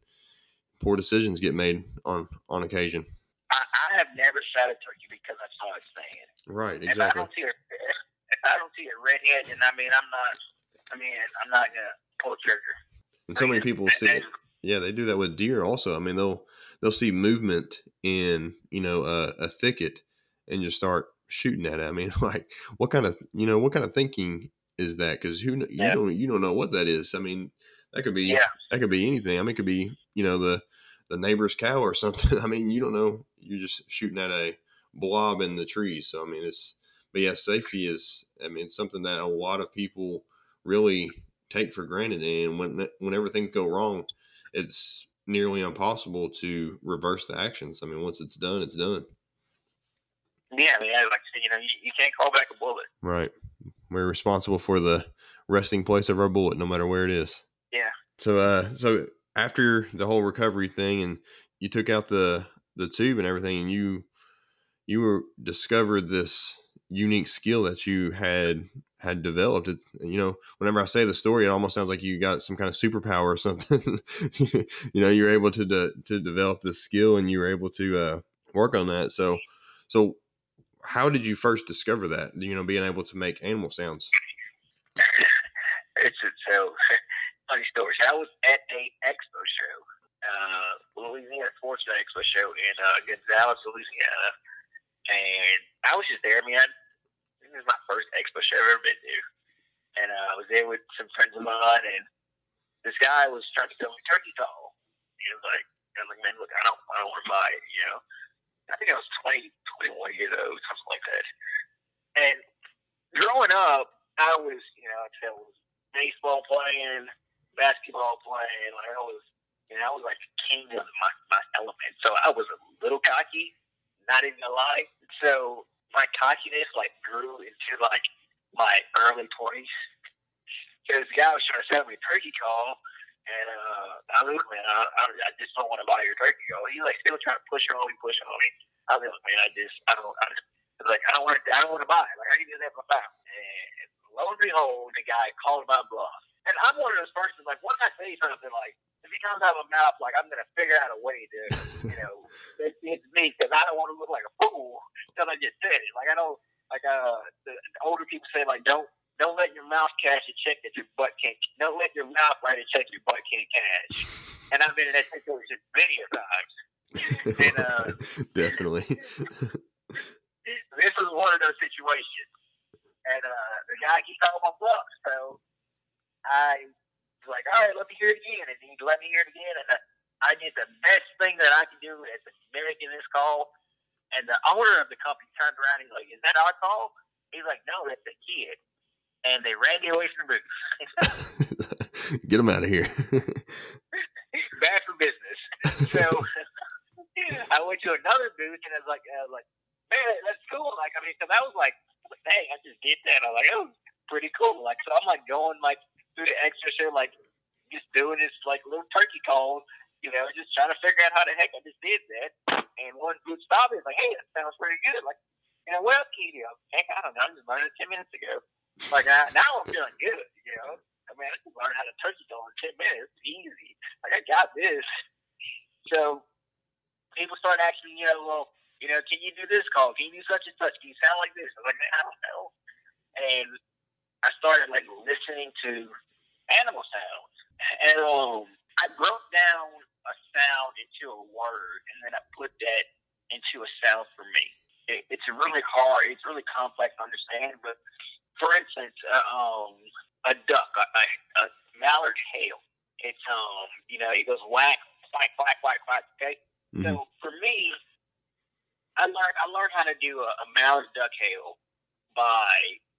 poor decisions get made on, on occasion. I, I have never shot a turkey because I saw it stand. Right, exactly. If I don't see a, if I don't see a redhead, and I mean, I'm not, I mean, I'm not gonna pull a trigger. And so many people see, it. Yeah, they do that with deer also. I mean, they'll they'll see movement in you know a, a thicket and just start shooting at it. I mean, like what kind of you know what kind of thinking. Is that because who you yeah. don't you don't know what that is? I mean, that could be yeah. that could be anything. I mean, it could be you know the the neighbor's cow or something. I mean, you don't know. You're just shooting at a blob in the trees. So I mean, it's but yeah, safety is. I mean, it's something that a lot of people really take for granted. And when whenever things go wrong, it's nearly impossible to reverse the actions. I mean, once it's done, it's done. Yeah, I mean, like I said, you know, you, you can't call back a bullet. Right. We're responsible for the resting place of our bullet, no matter where it is. Yeah. So, uh, so after the whole recovery thing, and you took out the the tube and everything, and you you were discovered this unique skill that you had had developed. It's, you know, whenever I say the story, it almost sounds like you got some kind of superpower or something. You know, you're able to de- to develop this skill, and you were able to uh, work on that. So, so. How did you first discover that, you know, being able to make animal sounds? It's a so, funny story. So I was at a expo show, uh, Louisiana Sports Expo show in uh, Gonzales, Louisiana. And I was just there. I mean, I, this is my first expo show I've ever been to. And uh, I was there with some friends of mine, and this guy was trying to sell me turkey tail. He was like, I was like, man, look, I don't, I don't want to buy it, you know. I think I was twenty, twenty-one years old, something like that. And growing up, I was, you know, I was baseball playing, basketball playing. Like I was, you know, I was like the king of my, my element. So I was a little cocky, not even a lie. So my cockiness like grew into like my early twenties. So this guy was trying to sell me a turkey call. And uh, I was like, man, I, I, I just don't want to buy your turkey. He like still trying to push on me, push on me. I was like, man, I just, I don't, I just, like, I don't want, I don't want to buy it. Like, I can do that for five. And lo and behold, the guy called my bluff. And I'm one of those persons, like, once I say something, like, if he comes out of my mouth, like, I'm gonna figure out a way to, you know, it's, it's me because I don't want to look like a fool because I just said it. Like, I don't, like, uh, the, the older people say, like, don't. Don't let your mouth cash a check that your butt can't. Don't let your mouth write a check your butt can't cash. And I've been in that situation many times. And, uh, definitely. this, this was one of those situations, and uh, the guy keeps all my bluff. So I was like, "All right, let me hear it again," and he let me hear it again. And I, I did the best thing that I could do as making this call. And the owner of the company turned around and he's like, "Is that our call?" He's like, "No, that's the kid." And they ran me away from the booth. Get them out of here. Bad for business. So I went to another booth, and I was like, I was like, man, that's cool. Like, I mean, because I was like, hey, I just did that. I was like, that was pretty cool. Like, so I'm like going like through the extra show, like just doing this like little turkey call, you know, just trying to figure out how the heck I just did that. And one booth stopped me. It's like, hey, that sounds pretty good. Like, you know, what else can you do? Heck, I don't know. I just learned it ten minutes ago. Like, I, now I'm feeling good, you know? I mean, I can learn how to turkey doll in ten minutes. It's easy. Like, I got this. So, people start asking, you know, well, you know, can you do this call? Can you do such and such? Can you sound like this? I was like, man, I don't know. And I started, like, listening to animal sounds. And um, I broke down a sound into a word, and then I put that into a sound for me. It, it's really hard. It's really complex to understand, but... For instance, uh, um, a duck, a, a mallard tail. It's um, you know, it goes whack, whack, whack, whack, whack. Okay. Mm-hmm. So for me, I learned I learned how to do a, a mallard duck hail by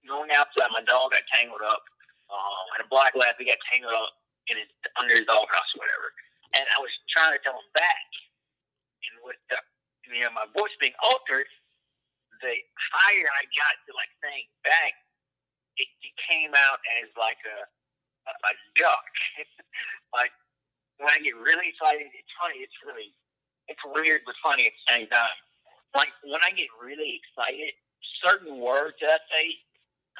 going outside. My dog got tangled up, um, and a black lab, he got tangled up in his under his doghouse or whatever. And I was trying to tell him back, and with the, you know, my voice being altered, the higher I got to like saying back. It, it came out as like a a, a duck. Like when I get really excited, it's funny. It's really it's weird but funny at the same time. Like when I get really excited, certain words that I say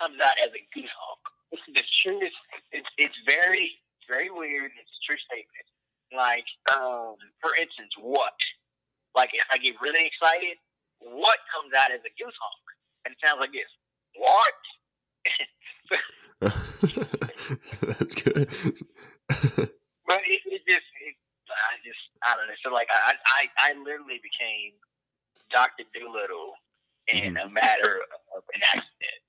comes out as a goose hump. It's the truest. It's it's very very weird. It's a true statement. Like um, for instance, what? Like if I get really excited, what comes out as a goose hump? And it sounds like this. What? That's good. But it, it just, it, I just, I don't know. So like, I, I, I literally became Doctor Doolittle in mm. a matter of an accident.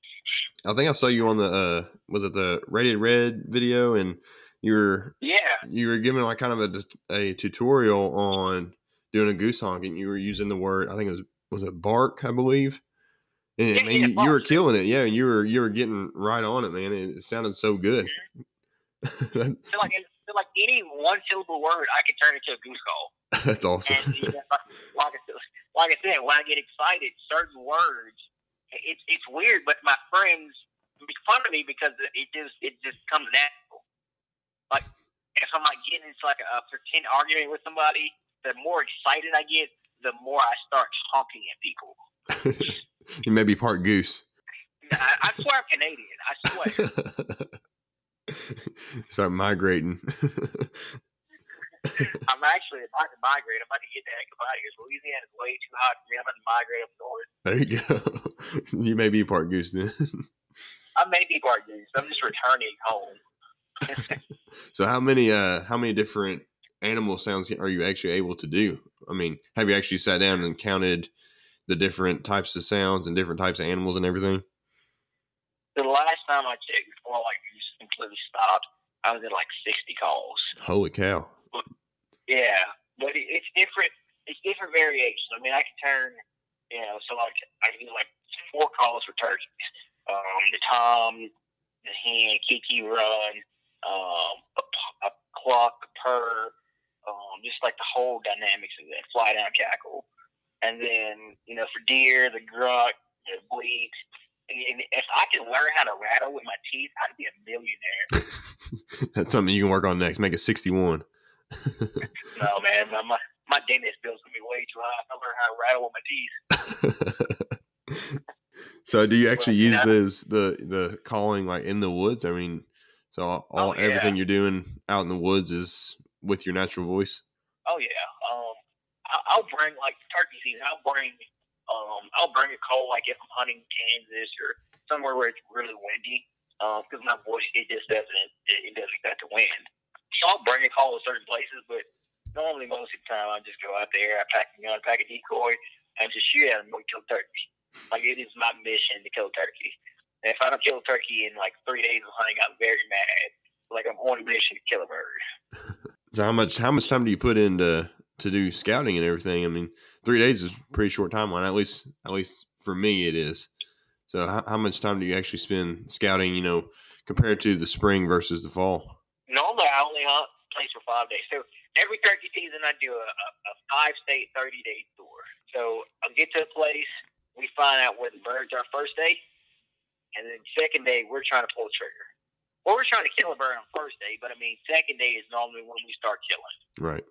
I think I saw you on the, uh, was it the Rated Red video, and you were, yeah, you were giving like kind of a, a tutorial on doing a goose honk, and you were using the word, I think it was, was it bark, I believe. And, yeah, man, yeah, you, you were killing it, yeah. And you were you were getting right on it, man. It, it sounded so good. So like, so like any one syllable word, I could turn into a goose call. That's awesome. And, you know, like, like, like I said, when I get excited, certain words, it's it's weird, but my friends make fun of me because it just it just comes natural. Like if I'm like getting into like a pretend argument with somebody, the more excited I get, the more I start honking at people. You may be part goose. I, I swear I'm Canadian. I swear. Start migrating. I'm actually about to migrate. I'm about to get the heck up out of here. Louisiana is way too hot for me. I'm about to migrate up north. There you go. You may be part goose then. I may be part goose. I'm just returning home. So how many uh, how many different animal sounds are you actually able to do? I mean, have you actually sat down and counted the different types of sounds and different types of animals and everything? The last time I checked, before I like just completely stopped, I was at like sixty calls. Holy cow! But, yeah, but it, it's different. It's different variations. I mean, I can turn, you know, so like I can do like four calls for turkeys. Um, the tom, the hen, kiki, run, um, a, a cluck, a purr, um, just like the whole dynamics of that fly down cackle. And then, you know, for deer, the grunt, the bleat. And if I could learn how to rattle with my teeth, I'd be a millionaire. That's something you can work on next. Make it sixty-one. No, man. My, my, my dentist bill's going to be way too high. I'll learn how to rattle with my teeth. So do you actually well, use you know, those, the, the calling, like, in the woods? I mean, so all, all oh, yeah. everything you're doing out in the woods is with your natural voice? Oh, yeah. I'll bring like turkey season. I'll bring, um, I'll bring a call like if I'm hunting in Kansas or somewhere where it's really windy, because um, my voice it just doesn't it doesn't got the wind. So I'll bring a call to certain places, but normally most of the time I just go out there, I pack you know, I pack a decoy, and just shoot at them and kill turkey. Like it is my mission to kill turkey. And if I don't kill turkey in like three days of hunting, I'm very mad. Like I'm on a mission to kill a bird. So how much how much time do you put into to do scouting and everything? I mean, three days is a pretty short timeline, at least, at least for me it is. So how, how much time do you actually spend scouting, you know, compared to the spring versus the fall? Normally I only hunt place for five days. So every turkey season I do a, a five state, thirty day tour. So I'll get to a place, we find out where the birds are first day. And then second day, we're trying to pull the trigger. Well, we're trying to kill a bird on first day, but I mean, second day is normally when we start killing. Right.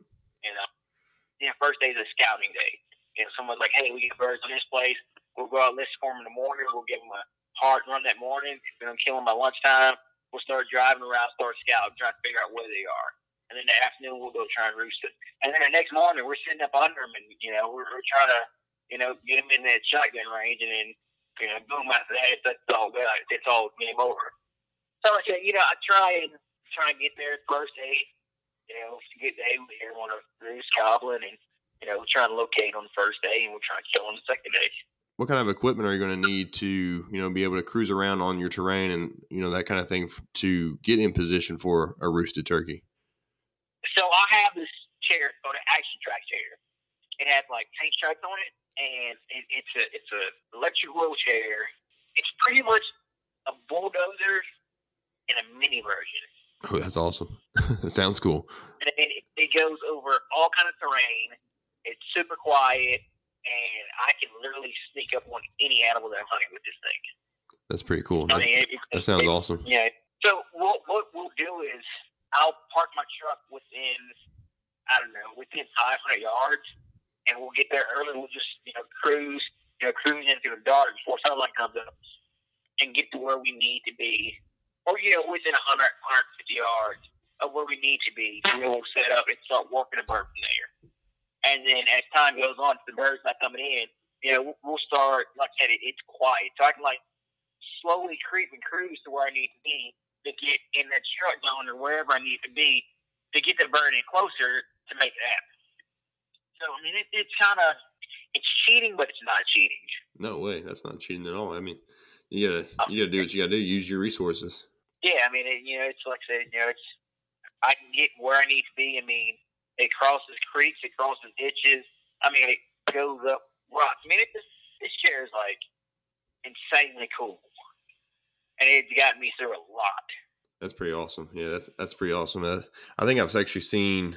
You know? Yeah, first day is a scouting day. You know, someone's like, hey, we get birds on this place. We'll go out, let's score them in the morning. We'll give them a hard run that morning. If we don't kill them by lunchtime, we'll start driving around, start scouting, trying to figure out where they are. And then in the afternoon, we'll go try and roost them. And then the next morning, we're sitting up under them, and, you know, we're, we're trying to, you know, get them in that shotgun range. And then, you know, boom, after that, that's all good. It's all game over. So, I said, you know, I try and try and get there first day. You know, it's a good day. We hear one of these goblin, and you know, we're trying to locate on the first day, and we're trying to kill on the second day. What kind of equipment are you going to need to, you know, be able to cruise around on your terrain and you know that kind of thing f- to get in position for a roosted turkey? So I have this chair called an Action Track Chair. It has like paint stripes on it, and it, it's a it's a electric wheelchair. It's pretty much a bulldozer in a mini version. Oh, that's awesome. That sounds cool. And it, it goes over all kind of terrain. It's super quiet, and I can literally sneak up on any animal that I'm hunting with this thing. That's pretty cool. I mean, it, it, that sounds it, awesome. Yeah. So what, what we'll do is I'll park my truck within, I don't know, within five hundred yards, and we'll get there early. We'll just, you know, cruise, you know, cruise into the dark before sunlight comes up and get to where we need to be. Or, you know, within one hundred, one hundred fifty yards of where we need to be, we'll set up and start working the bird from there. And then as time goes on, if the bird's not coming in, you know, we'll start, like I said, it, it's quiet. So I can, like, slowly creep and cruise to where I need to be to get in that strut zone or wherever I need to be to get the bird in closer to make it happen. So, I mean, it, it's kind of, it's cheating, but it's not cheating. No way. That's not cheating at all. I mean, you gotta, you gotta do what you gotta do. Use your resources. Yeah, I mean, it, you know, it's like I said, you know, it's, I can get where I need to be. I mean, it crosses creeks, it crosses ditches. I mean, it goes up rocks. I mean, it just, this chair is, like, insanely cool. And it's gotten me through a lot. That's pretty awesome. Yeah, that's, that's pretty awesome. Uh, I think I've actually seen,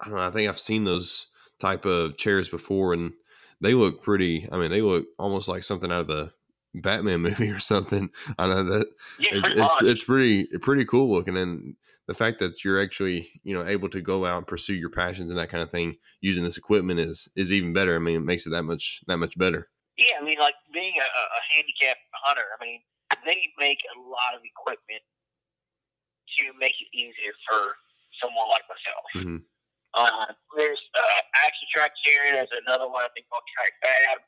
I don't know, I think I've seen those type of chairs before, and they look pretty, I mean, they look almost like something out of the Batman movie or something. I know that yeah, it, it's it's pretty pretty cool looking, and the fact that you're actually, you know, able to go out and pursue your passions and that kind of thing using this equipment is is even better. I mean, it makes it that much that much better. Yeah, I mean, like being a, a handicapped hunter, I mean, they make a lot of equipment to make it easier for someone like myself. Mm-hmm. Uh, there's uh, Action Track Chair. There's another one I think called Track Fab.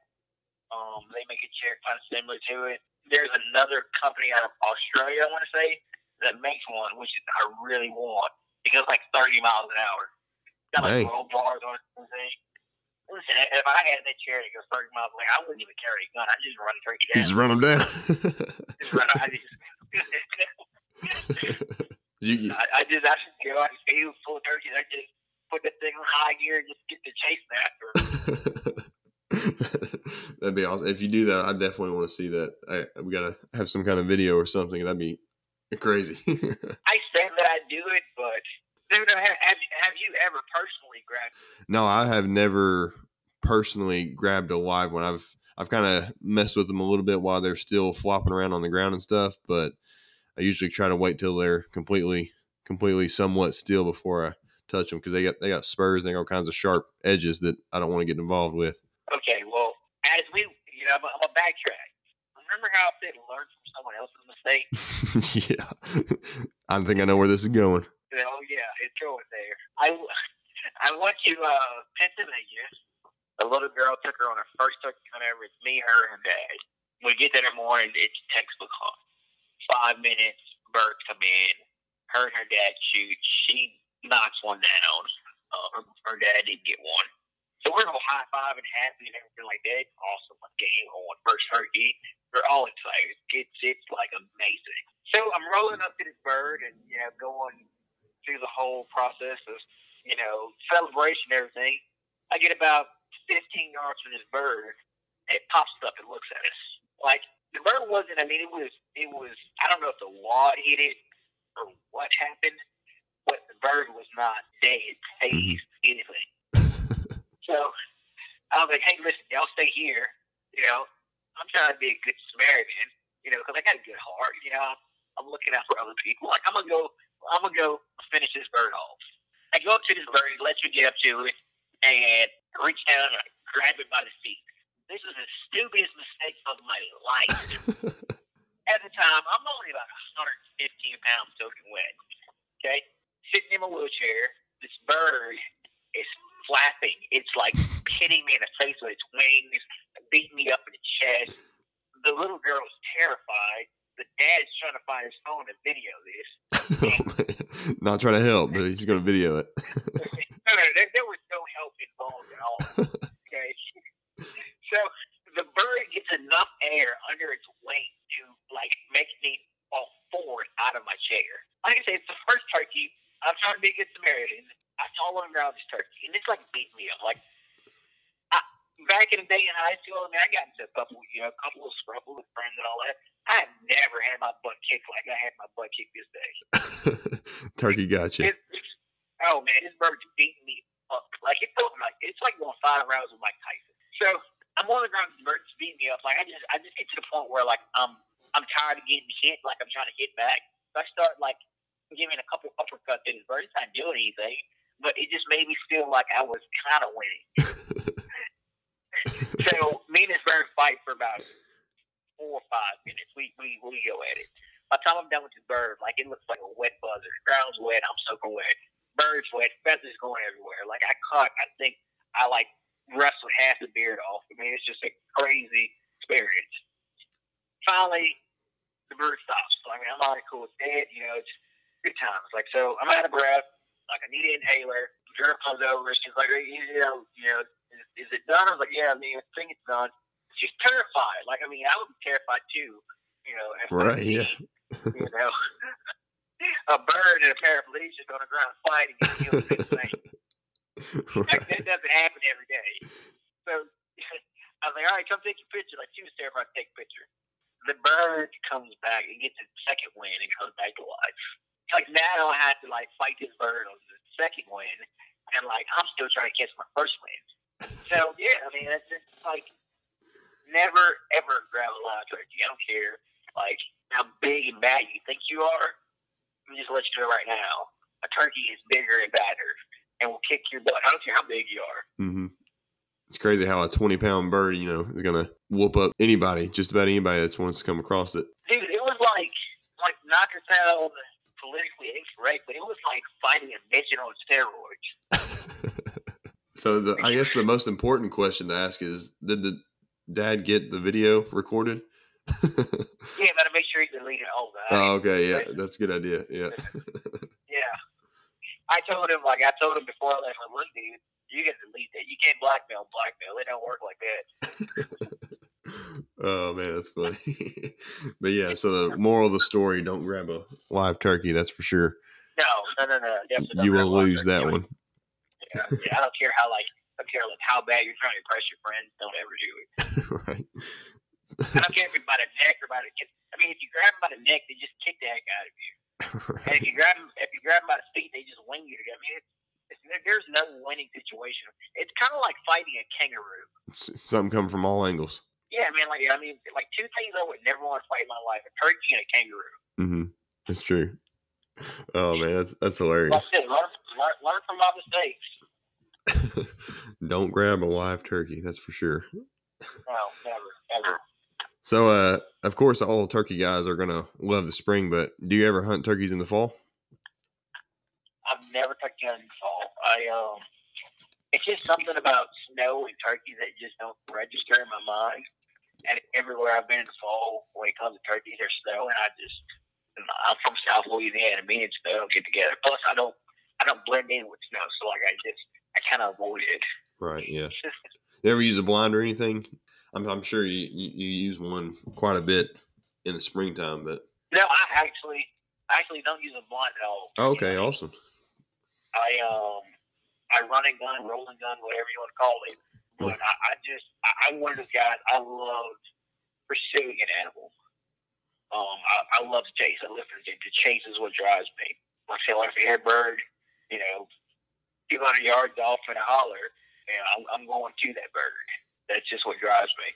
Um, they make a chair kind of similar to it. There's another company out of Australia, I want to say, that makes one, which I really want. It goes like thirty miles an hour. It's got like roll bars on it. Listen, if I had that chair that goes thirty miles an hour, like, I wouldn't even carry a gun. I'd just run a turkey down. Just run them down. just run them down. I just, you, I, I just, I just go out and field full of turkeys. I just put that thing on high gear and just get the chase after them. That'd be awesome. If you do that, I definitely want to see that. I, we gotta have some kind of video or something. That'd be crazy. I say that I do it, but dude, have, have, have you ever personally grabbed? No, I have never personally grabbed a live one. I've I've kind of messed with them a little bit while they're still flopping around on the ground and stuff, but I usually try to wait till they're completely completely somewhat still before I touch them, because they got they got spurs and they got all kinds of sharp edges that I don't want to get involved with. Okay, well, as we, you know, I'm a, I'm a backtrack. Remember how I said learn from someone else's mistake? Yeah. I think I know where this is going. Oh, yeah, it's going there. I, I went to uh, Pennsylvania. A little girl took her on her first turkey hunt ever. It's me, her, and dad. We get there in the morning, it's textbook hunt. Five minutes, birds come in. Her and her dad shoot. She knocks one down. Uh, her, her dad didn't get one. So we're all high five and happy and everything like that. It's awesome. Like, game on first turkey. We're all excited. It's, it's like amazing. So I'm rolling up to this bird and, you know, going through the whole process of, you know, celebration and everything. I get about fifteen yards from this bird and it pops up and looks at us. Like, the bird wasn't, I mean, it was, it was, I don't know if the wad hit it or what happened, but the bird was not dead, tased, anything. So I was like, hey, listen, y'all stay here. You know, I'm trying to be a good Samaritan, you know, because I got a good heart. You know, I'm looking out for other people. Like, I'm going to go, I'm going to go finish this bird off. I go up to this bird, he lets me get up to it, and I reach down and I grab it by the feet. This is the stupidest mistake of my life. At the time, I'm only about one hundred fifteen pounds soaking wet. Okay? Sitting in my wheelchair, this bird is flapping. It's like hitting me in the face with its wings, beating me up in the chest. The little girl's terrified. The dad's trying to find his phone and video this. Not trying to help, but he's going to video it. no, no, there, there was no help involved at all. Okay, so the bird gets enough air under its wing to like make me fall forward out of my chair. Like I say, it's the first turkey. I'm trying to be a good Samaritan. I saw one around this turkey, and it's like beating me up. Like, I, back in the day in high school, I mean, I got into a couple, you know, a couple of scruffles with friends and all that. I have never had my butt kicked like I had my butt kicked this day. Turkey got you. It, it, oh man, this bird's beating me up. Like it felt like it's like going five rounds with Mike Tyson. So I'm on the ground, the bird's beating me up. Like I just, I just get to the point where like I'm, I'm tired of getting hit. Like I'm trying to hit back. So I start like giving a couple uppercuts to this bird. It's not doing anything. But it just made me feel like I was kind of winning. So me and this bird fight for about four or five minutes. We we we go at it. By the time I'm done with this bird, like it looks like a wet buzzard. Ground's wet. I'm soaking wet. Bird's wet. Feathers going everywhere. Like I caught. I think I like wrestled half the beard off. I mean, it's just a crazy experience. Finally, the bird stops. So, I mean, I'm already cool. It's dead. You know, it's good times. Like so, I'm out of breath. Like, I need an inhaler. The girl comes over. She's like, you know, you know is, is it done? I was like, yeah, I mean, I think it's done. She's terrified. Like, I mean, I would be terrified, too. You know, if right, yeah. You know, a bird and a paraplegic on the ground fighting is doing this thing. Like, that doesn't happen every day. So, I was like, all right, come take your picture. Like, she was terrified to take a picture. the bird comes back, it gets its second win, and comes back to life. It's like, now I have to, like, fight this bird on the second win, and, like, I'm still trying to catch my first win. So, yeah, I mean, that's just, like, never, ever grab a live turkey. I don't care, like, how big and bad you think you are. Let me just let you know right now. A turkey is bigger and badder, and will kick your butt. I don't care how big you are. Mm-hmm. It's crazy how a twenty-pound bird, you know, is gonna whoop up anybody, just about anybody that's wants to come across it. Dude, it was like, like not to sound politically incorrect, but it was like fighting a midget on steroids. So the, I guess the most important question to ask is, did the dad get the video recorded? Yeah, gotta make sure you delete it all. Oh, okay, yeah, that's a good idea. Yeah. Yeah. I told him, like, I told him before I left, like, look, dude, you can delete that. You can't blackmail blackmail. It don't work like that. Oh, man, that's funny. But, yeah, so the moral of the story, don't grab a live turkey, that's for sure. No, no, no, no. Definitely you will lose that one. Yeah, yeah, I don't care how, like, I don't care like, how bad you're trying to impress your friends. Don't ever do it. Right. I don't care if you're by the neck or by the kiss. I mean, if you grab them by the neck, they just kick the heck out of you. Right. And if you grab them, if you grab them by the feet, they just wing you. I mean, it's, it's, there's no winning situation. It's kind of like fighting a kangaroo. Something coming from all angles. Yeah, man. Like, I mean, like two things I would never want to fight in my life: a turkey and a kangaroo. Mm-hmm. That's true. Oh man, that's that's hilarious. Like I said, learn, learn, learn from my mistakes. Don't grab a live turkey. That's for sure. No, never, ever. So, uh, of course, all turkey guys are going to love the spring, but do you ever hunt turkeys in the fall? I've never turkey hunted in the fall. I, um, it's just something about snow and turkeys that just don't register in my mind. And everywhere I've been in the fall, when it comes to turkeys, there's snow, and I just, I'm from South Louisiana, and me and snow don't get together. Plus, I don't, I don't blend in with snow, so, like, I just, I kind of avoid it. Right, yeah. You ever use a blind or anything? I'm, I'm sure you, you, you use one quite a bit in the springtime, but no, I actually I actually don't use a blind at all. Oh, okay, you know, awesome. I um I run and gun, rolling gun, whatever you want to call it. But I, I just I, I'm one of those guys. I love pursuing an animal. Um, I, I love to chase. I live for the chase is what drives me. Like I say, like if you hear a bird, you know, two hundred yards off in a holler, and I'm, I'm going to that bird. That's just what drives me.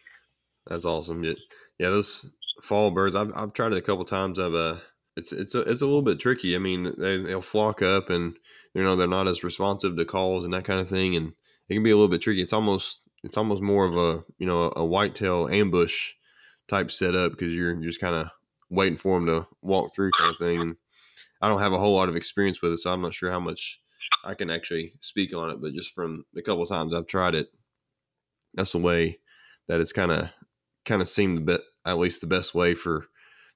That's awesome. Yeah, yeah, those fall birds. I've I've tried it a couple times. I've uh, it's it's a, it's a little bit tricky. I mean, they they'll flock up, and you know they're not as responsive to calls and that kind of thing, and it can be a little bit tricky. It's almost it's almost more of a you know a whitetail ambush type setup because you're, you're just kind of waiting for them to walk through kind of thing. And I don't have a whole lot of experience with it, so I'm not sure how much I can actually speak on it. But just from the couple of times I've tried it, that's the way that it's kind of kind of seemed the be, at least the best way for,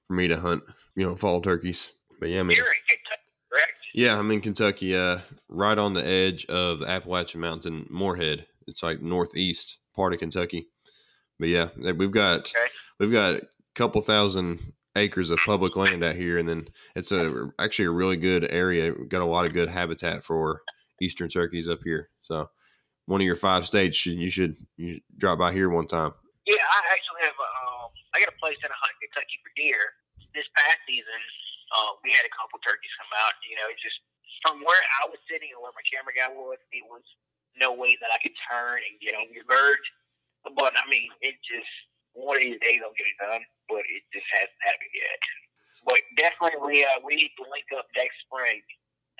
for me to hunt, you know, fall turkeys. But yeah, I mean, you're in Kentucky, correct? Yeah, I'm in Kentucky, uh, right on the edge of the Appalachian Mountain, Moorhead. It's like northeast part of Kentucky. But yeah, we've got okay. we've got a couple thousand acres of public land out here, and then it's a actually a really good area. We've got a lot of good habitat for eastern turkeys up here, so. One of your five states, you should you should drop by here one time. Yeah, I actually have. A, um, I got a place in Hunt, Kentucky for deer. This past season, uh, we had a couple turkeys come out. You know, just from where I was sitting and where my camera guy was, it was no way that I could turn and get on your bird. But I mean, it just one of these days I'll get it done, but it just hasn't happened yet. But definitely, uh, we need to link up next spring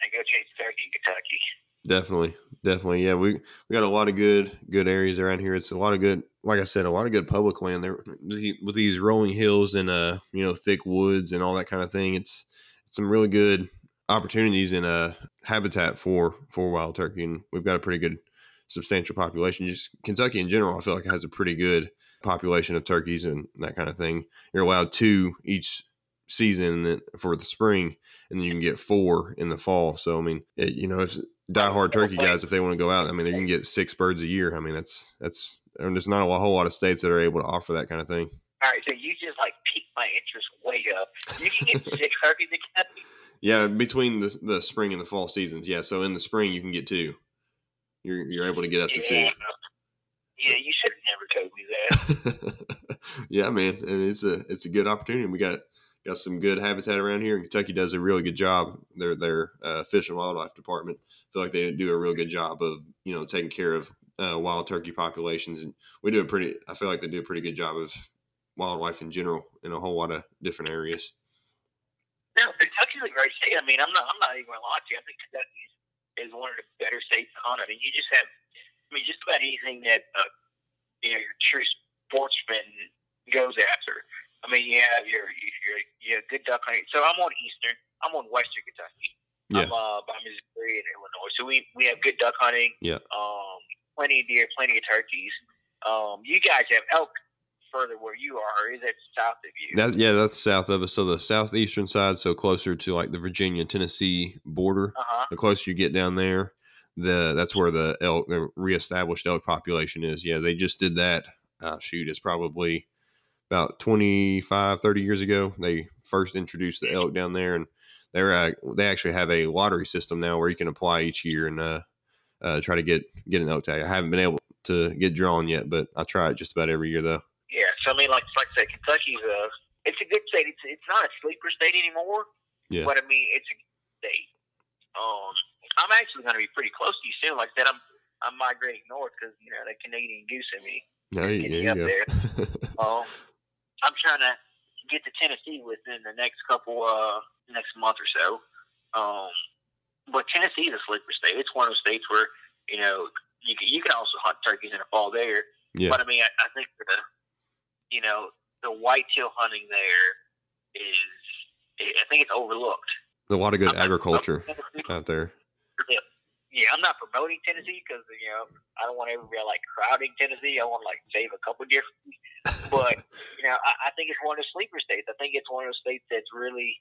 and go chase turkey in Kentucky. Definitely. Definitely. Yeah. We, we got a lot of good, good areas around here. It's a lot of good, like I said, a lot of good public land there with these rolling hills and, uh, you know, thick woods and all that kind of thing. It's, it's some really good opportunities in a habitat for, for wild turkey. And we've got a pretty good substantial population. Just Kentucky in general, I feel like it has a pretty good population of turkeys and that kind of thing. You're allowed two each season for the spring, and then you can get four in the fall. So, I mean, it, you know, if diehard turkey guys, if they want to go out, I mean, they can get six birds a year. I mean, that's that's. I mean, there's not a whole lot of states that are able to offer that kind of thing. All right, so you just like piqued my interest way up. You can get six turkeys in Kentucky. Yeah, between the the spring and the fall seasons. Yeah, so in the spring you can get two. You're you're able to get up yeah. to two. Yeah, you should have never told me that. yeah, man, and it's a it's a good opportunity. We got got some good habitat around here, and Kentucky does a really good job. Their their uh, Fish and Wildlife Department, I feel like they do a real good job of you know taking care of uh, wild turkey populations, and we do a pretty. I feel like they do a pretty good job of wildlife in general in a whole lot of different areas. No, Kentucky's a great state. I mean, I'm not I'm not even going to lie to you. I think Kentucky is one of the better states on it. I mean, you just have, I mean, just about anything that uh, you know your true sportsman goes after. I mean, you have your your you have good duck hunting. So I'm on Eastern. I'm on Western Kentucky. Yeah. I'm uh, by Missouri and Illinois. So we, we have good duck hunting. Yeah. Um, plenty of deer, plenty of turkeys. Um, you guys have elk. Further where you are, or is that south of you? That, yeah, that's south of us. So the southeastern side, so closer to like the Virginia Tennessee border. Uh-huh. The closer you get down there, the that's where the elk, the reestablished elk population is. Yeah, they just did that. Uh, shoot, it's probably about twenty-five, thirty years ago. They first introduced the elk down there, and they're uh, they actually have a lottery system now where you can apply each year and uh, uh, try to get get an elk tag. I haven't been able to get drawn yet, but I try it just about every year though. Yeah, so I mean, like, like I said, Kentucky's a it's a good state. It's it's not a sleeper state anymore, yeah. But I mean, it's a good state. Um, I'm actually going to be pretty close to you soon. Like I said, I'm I'm migrating north because you know the Canadian goose in me. No, there you up go. There. um, I'm trying to get to Tennessee within the next couple uh next month or so. Um, but Tennessee is a sleeper state. It's one of those states where you know you can, you can also hunt turkeys in the fall there. Yeah. But I mean, I, I think for the you know, the whitetail hunting there is, I think it's overlooked. There's a lot of good I'm agriculture out there. Yeah. yeah, I'm not promoting Tennessee because, you know, I don't want everybody, like, crowding Tennessee. I want to, like, save a couple deer. But, you know, I, I think it's one of those sleeper states. I think it's one of those states that's really,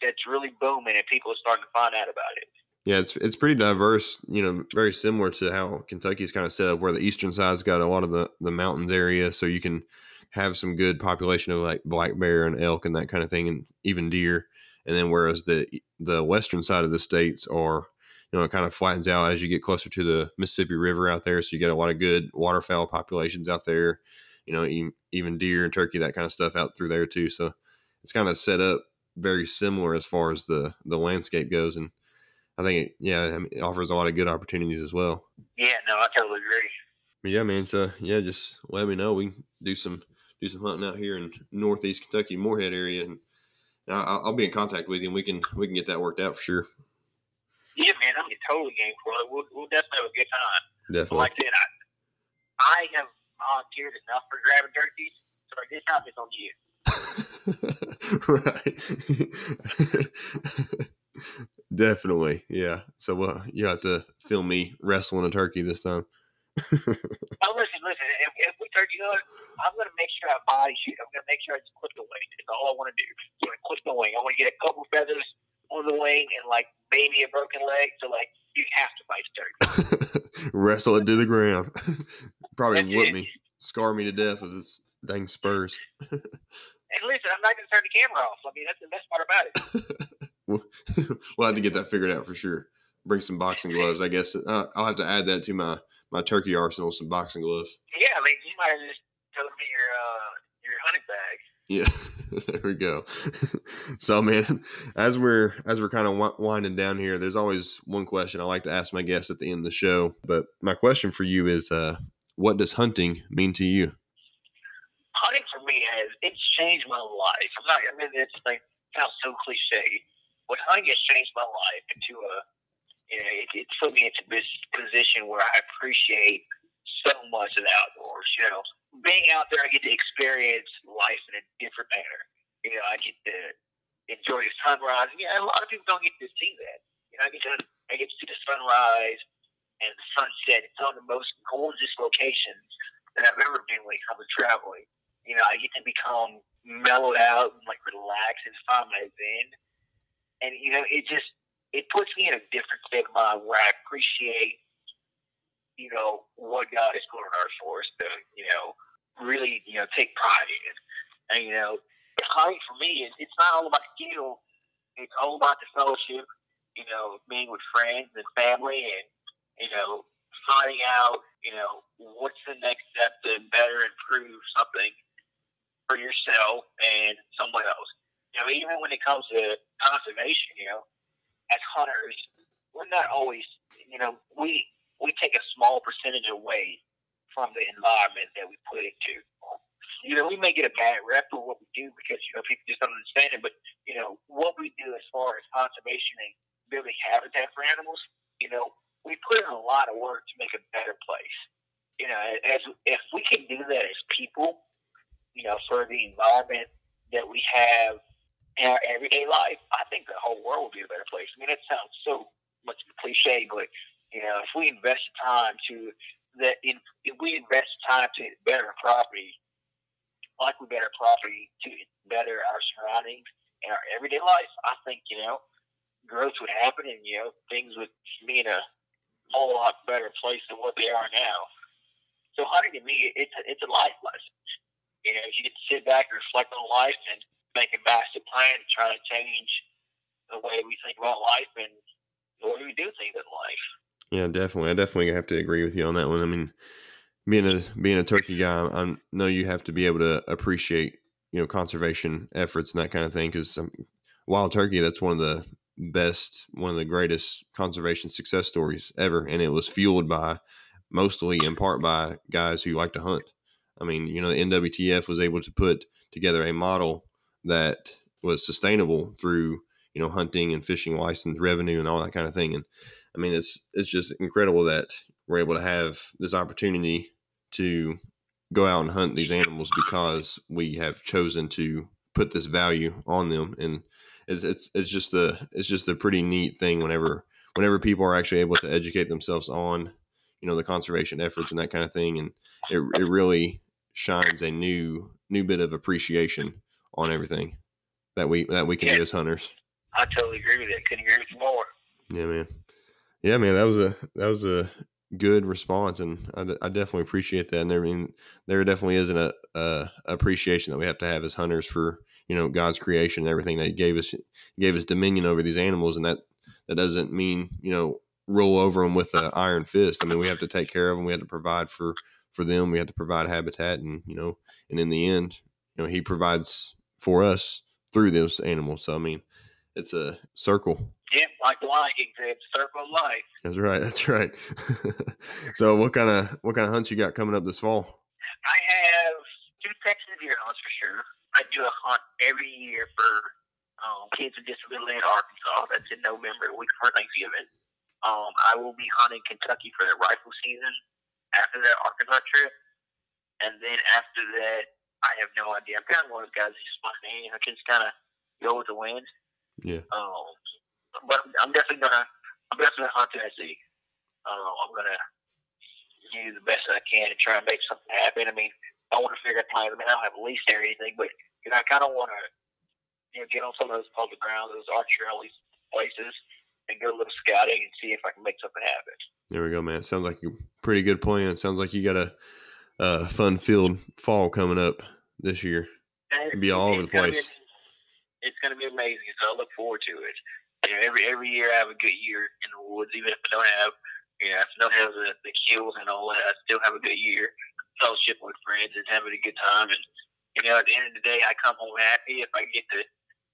that's really booming and people are starting to find out about it. Yeah, it's it's pretty diverse, you know, very similar to how Kentucky's kind of set up where the eastern side's got a lot of the, the mountains area, so you can have some good population of like black bear and elk and that kind of thing, and even deer. And then whereas the the western side of the states are, you know, it kind of flattens out as you get closer to the Mississippi River out there, so you get a lot of good waterfowl populations out there, you know, even deer and turkey, that kind of stuff out through there too. So it's kind of set up very similar as far as the, the landscape goes, and I think, it, yeah, I mean, it offers a lot of good opportunities as well. Yeah, no, I totally agree. But yeah, man, so, yeah, just let me know. We can do some, do some hunting out here in northeast Kentucky, Moorhead area, and I'll, I'll be in contact with you, and we can we can get that worked out for sure. Yeah, man, I'm totally game for it. We'll, we'll definitely have a good time. Definitely. Like I said, I, I have volunteered enough for grabbing turkeys, so this time it's on you. Right. Definitely, yeah. So, well, you have to film me wrestling a turkey this time. Oh, listen, listen. If, if we turkey hunt, I'm gonna make sure I body shoot. I'm gonna make sure I just clip the wing. That's all I want to do. I'm gonna clip the wing. I want to get a couple feathers on the wing and like maybe a broken leg. So, like, you have to fight the turkey. Wrestle it to the ground. Probably whip me, scar me to death with its dang spurs. And listen, I'm not gonna turn the camera off. I mean, that's the best part about it. We'll have to get that figured out for sure. Bring some boxing gloves, I guess. Uh, I'll have to add that to my, my turkey arsenal, some boxing gloves. Yeah, I mean, you might have just told me your, uh, your hunting bag. Yeah, there we go. So, man, as we're as we're kind of winding down here, there's always one question I like to ask my guests at the end of the show. But my question for you is, uh, what does hunting mean to you? Hunting for me has it's changed my life. I'm not, I mean, it's like sounds so cliche. When hunting has changed my life into a, you know, it, it put me into this position where I appreciate so much of the outdoors. You know, being out there, I get to experience life in a different manner. You know, I get to enjoy the sunrise. Yeah, a lot of people don't get to see that. You know, I get to I get to see the sunrise and the sunset. It's one of the most gorgeous locations that I've ever been when it comes to traveling. You know, I get to become mellowed out and like relaxed and find my zen. And, you know, it just, it puts me in a different state of mind where I appreciate, you know, what God has put on earth for us to, you know, really, you know, take pride in. And, you know, hunting for me, is it's not all about skill. It's all about the fellowship, you know, being with friends and family and, you know, finding out, you know, what's the next step to better improve something for yourself and someone else. You know, even when it comes to conservation, you know, as hunters, we're not always, you know, we we take a small percentage away from the environment that we put it to. You know, we may get a bad rep for what we do because, you know, people just don't understand it, but, you know, what we do as far as conservation and building habitat for animals, you know, we put in a lot of work to make a better place. You know, as if we can do that as people, you know, for the environment that we have in our everyday life, I think the whole world would be a better place. I mean, it sounds so much cliche, but, you know, if we invest time to that, in, if we invest time to better property, like we better property to better our surroundings and our everyday life, I think, you know, growth would happen and, you know, things would be in a whole lot better place than what they are now. So hunting to me, it's a, it's a life lesson. You know, you get to sit back and reflect on life and make a master plan to try to change the way we think about life and the way we do things in life. Yeah, definitely. I definitely have to agree with you on that one. I mean, being a being a turkey guy, I know you have to be able to appreciate, you know, conservation efforts and that kind of thing, because wild turkey, that's one of the best, one of the greatest conservation success stories ever, and it was fueled by, mostly in part by, guys who like to hunt. I mean, you know, the N W T F was able to put together a model that was sustainable through, you know, hunting and fishing license revenue and all that kind of thing. And I mean, it's it's just incredible that we're able to have this opportunity to go out and hunt these animals because we have chosen to put this value on them. And it's it's, it's just a it's just a pretty neat thing whenever whenever people are actually able to educate themselves on, you know, the conservation efforts and that kind of thing. And it it really shines a new new bit of appreciation on everything that we that we can yeah. do as hunters. I totally agree with that. Couldn't agree with you more. Yeah, man. Yeah, man. That was a that was a good response, and I, I definitely appreciate that. And there, I mean, there definitely is an a, a appreciation that we have to have as hunters for, you know, God's creation and everything that gave us gave us dominion over these animals, and that that doesn't mean, you know, roll over them with an iron fist. I mean, we have to take care of them. We have to provide for, for them. We have to provide habitat, and, you know, and in the end, you know, he provides for us through those animals. So, I mean, it's a circle. Yeah. Like life, it's a circle of life. That's right. That's right. So what kind of, what kind of hunts you got coming up this fall? I have two Texas deer hunts for sure. I do a hunt every year for um, kids with disabilities in Arkansas. That's in November, week before Thanksgiving. Um, I will be hunting Kentucky for the rifle season after that Arkansas trip. And then after that, I have no idea. I'm kind of one of those guys that just wants to, you know, just kind of go with the wind. Yeah. Um, but I'm definitely going to, I'm definitely going to hunt Tennessee. Um, I'm going to do the best that I can to try and make something happen. I mean, I want to figure out plans. I mean, I don't have a lease or anything, but, you know, I kind of want to, you know, get on some of those public grounds, those archery places, and go a little scouting and see if I can make something happen. There we go, man. Sounds like a pretty good plan. Sounds like you got a, a fun-filled fall coming up this year. It'll be all over the place. Be, it's going to be amazing, so I look forward to it. You know, every every year I have a good year in the woods, even if I don't have, you know, if I don't have the, the kills and all that, I still have a good year. Fellowship with friends and having a good time. And, you know, at the end of the day, I come home happy if I get to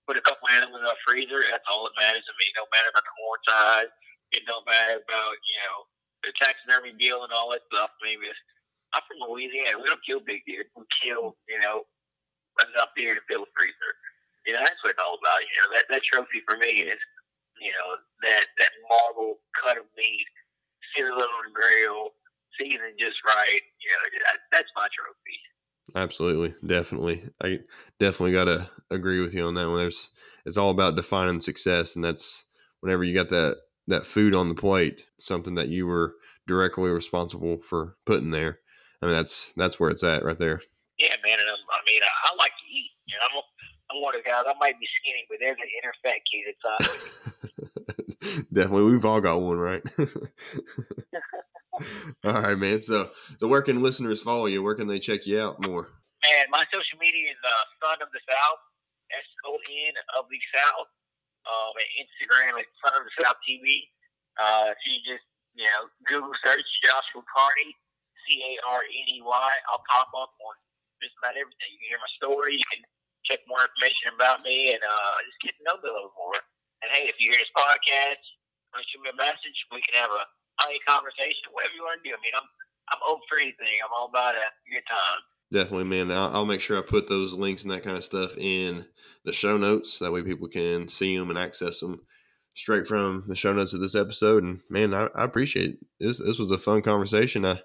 put a couple animals in a freezer. That's all that matters to me. It don't matter about the horn size. It don't matter about, you know, the taxidermy deal and all that stuff. Maybe I'm from Louisiana. We don't kill big deer. We kill, you know, enough deer to fill a freezer. You know, that's what it's all about. You know, that, that trophy for me is, you know, that, that marble cut of meat, seared on the grill, seasoned just right. You know, that, that's my trophy. Absolutely. Definitely. I definitely got to agree with you on that one. There's, it's all about defining success. And that's whenever you got that, that food on the plate, something that you were directly responsible for putting there. I mean, that's, that's where it's at right there. Yeah, man. And I mean, I, I like to eat, you know, I'm, I'm one of the guys, I might be skinny, but there's an inner fat kid inside. Definitely. We've all got one, right? All right, man. So, so where can listeners follow you? Where can they check you out more? Man, my social media is uh, Son of the South, S O N of the South. Um, and Instagram is Son of the South T V. Uh, if you just, you know, Google search Joshua Carney, C A R N E Y, I'll pop up on just about everything. You can hear my story. You can check more information about me, and uh, just get to know me a little more. And hey, if you hear this podcast, shoot me a message. We can have a funny conversation, whatever you want to do. I mean, I'm I'm open for anything. I'm all about a good time. Definitely, man. I'll, I'll make sure I put those links and that kind of stuff in the show notes. That way people can see them and access them straight from the show notes of this episode. And, man, I, I appreciate it. This, this was a fun conversation. I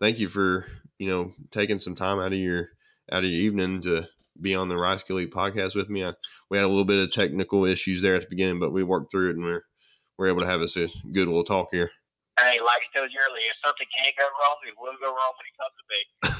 thank you for, you know, taking some time out of your out of your evening to be on the Rise. Kill. Eat. podcast with me. I, we had a little bit of technical issues there at the beginning, but we worked through it, and we're, we're able to have us a good little talk here. Hey, like I told you earlier, if something can't go wrong, it will go wrong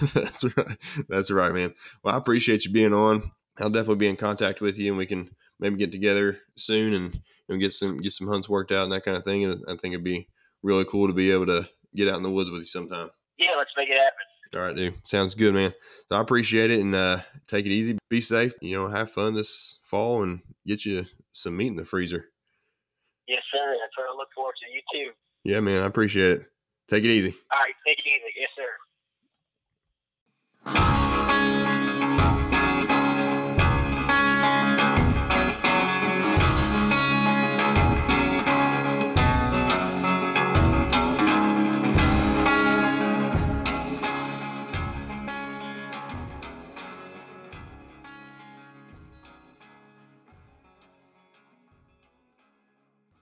when it comes to me. That's right. That's right, man. Well, I appreciate you being on. I'll definitely be in contact with you, and we can maybe get together soon and, and get some get some hunts worked out and that kind of thing. And I think it'd be really cool to be able to get out in the woods with you sometime. Yeah, let's make it happen. All right, dude. Sounds good, man. So I appreciate it, and uh, take it easy. Be safe. You know, have fun this fall and get you some meat in the freezer. Yes, sir. That's what I look forward to. You too. Yeah, man, I appreciate it. Take it easy. All right, take it easy. Yes, sir.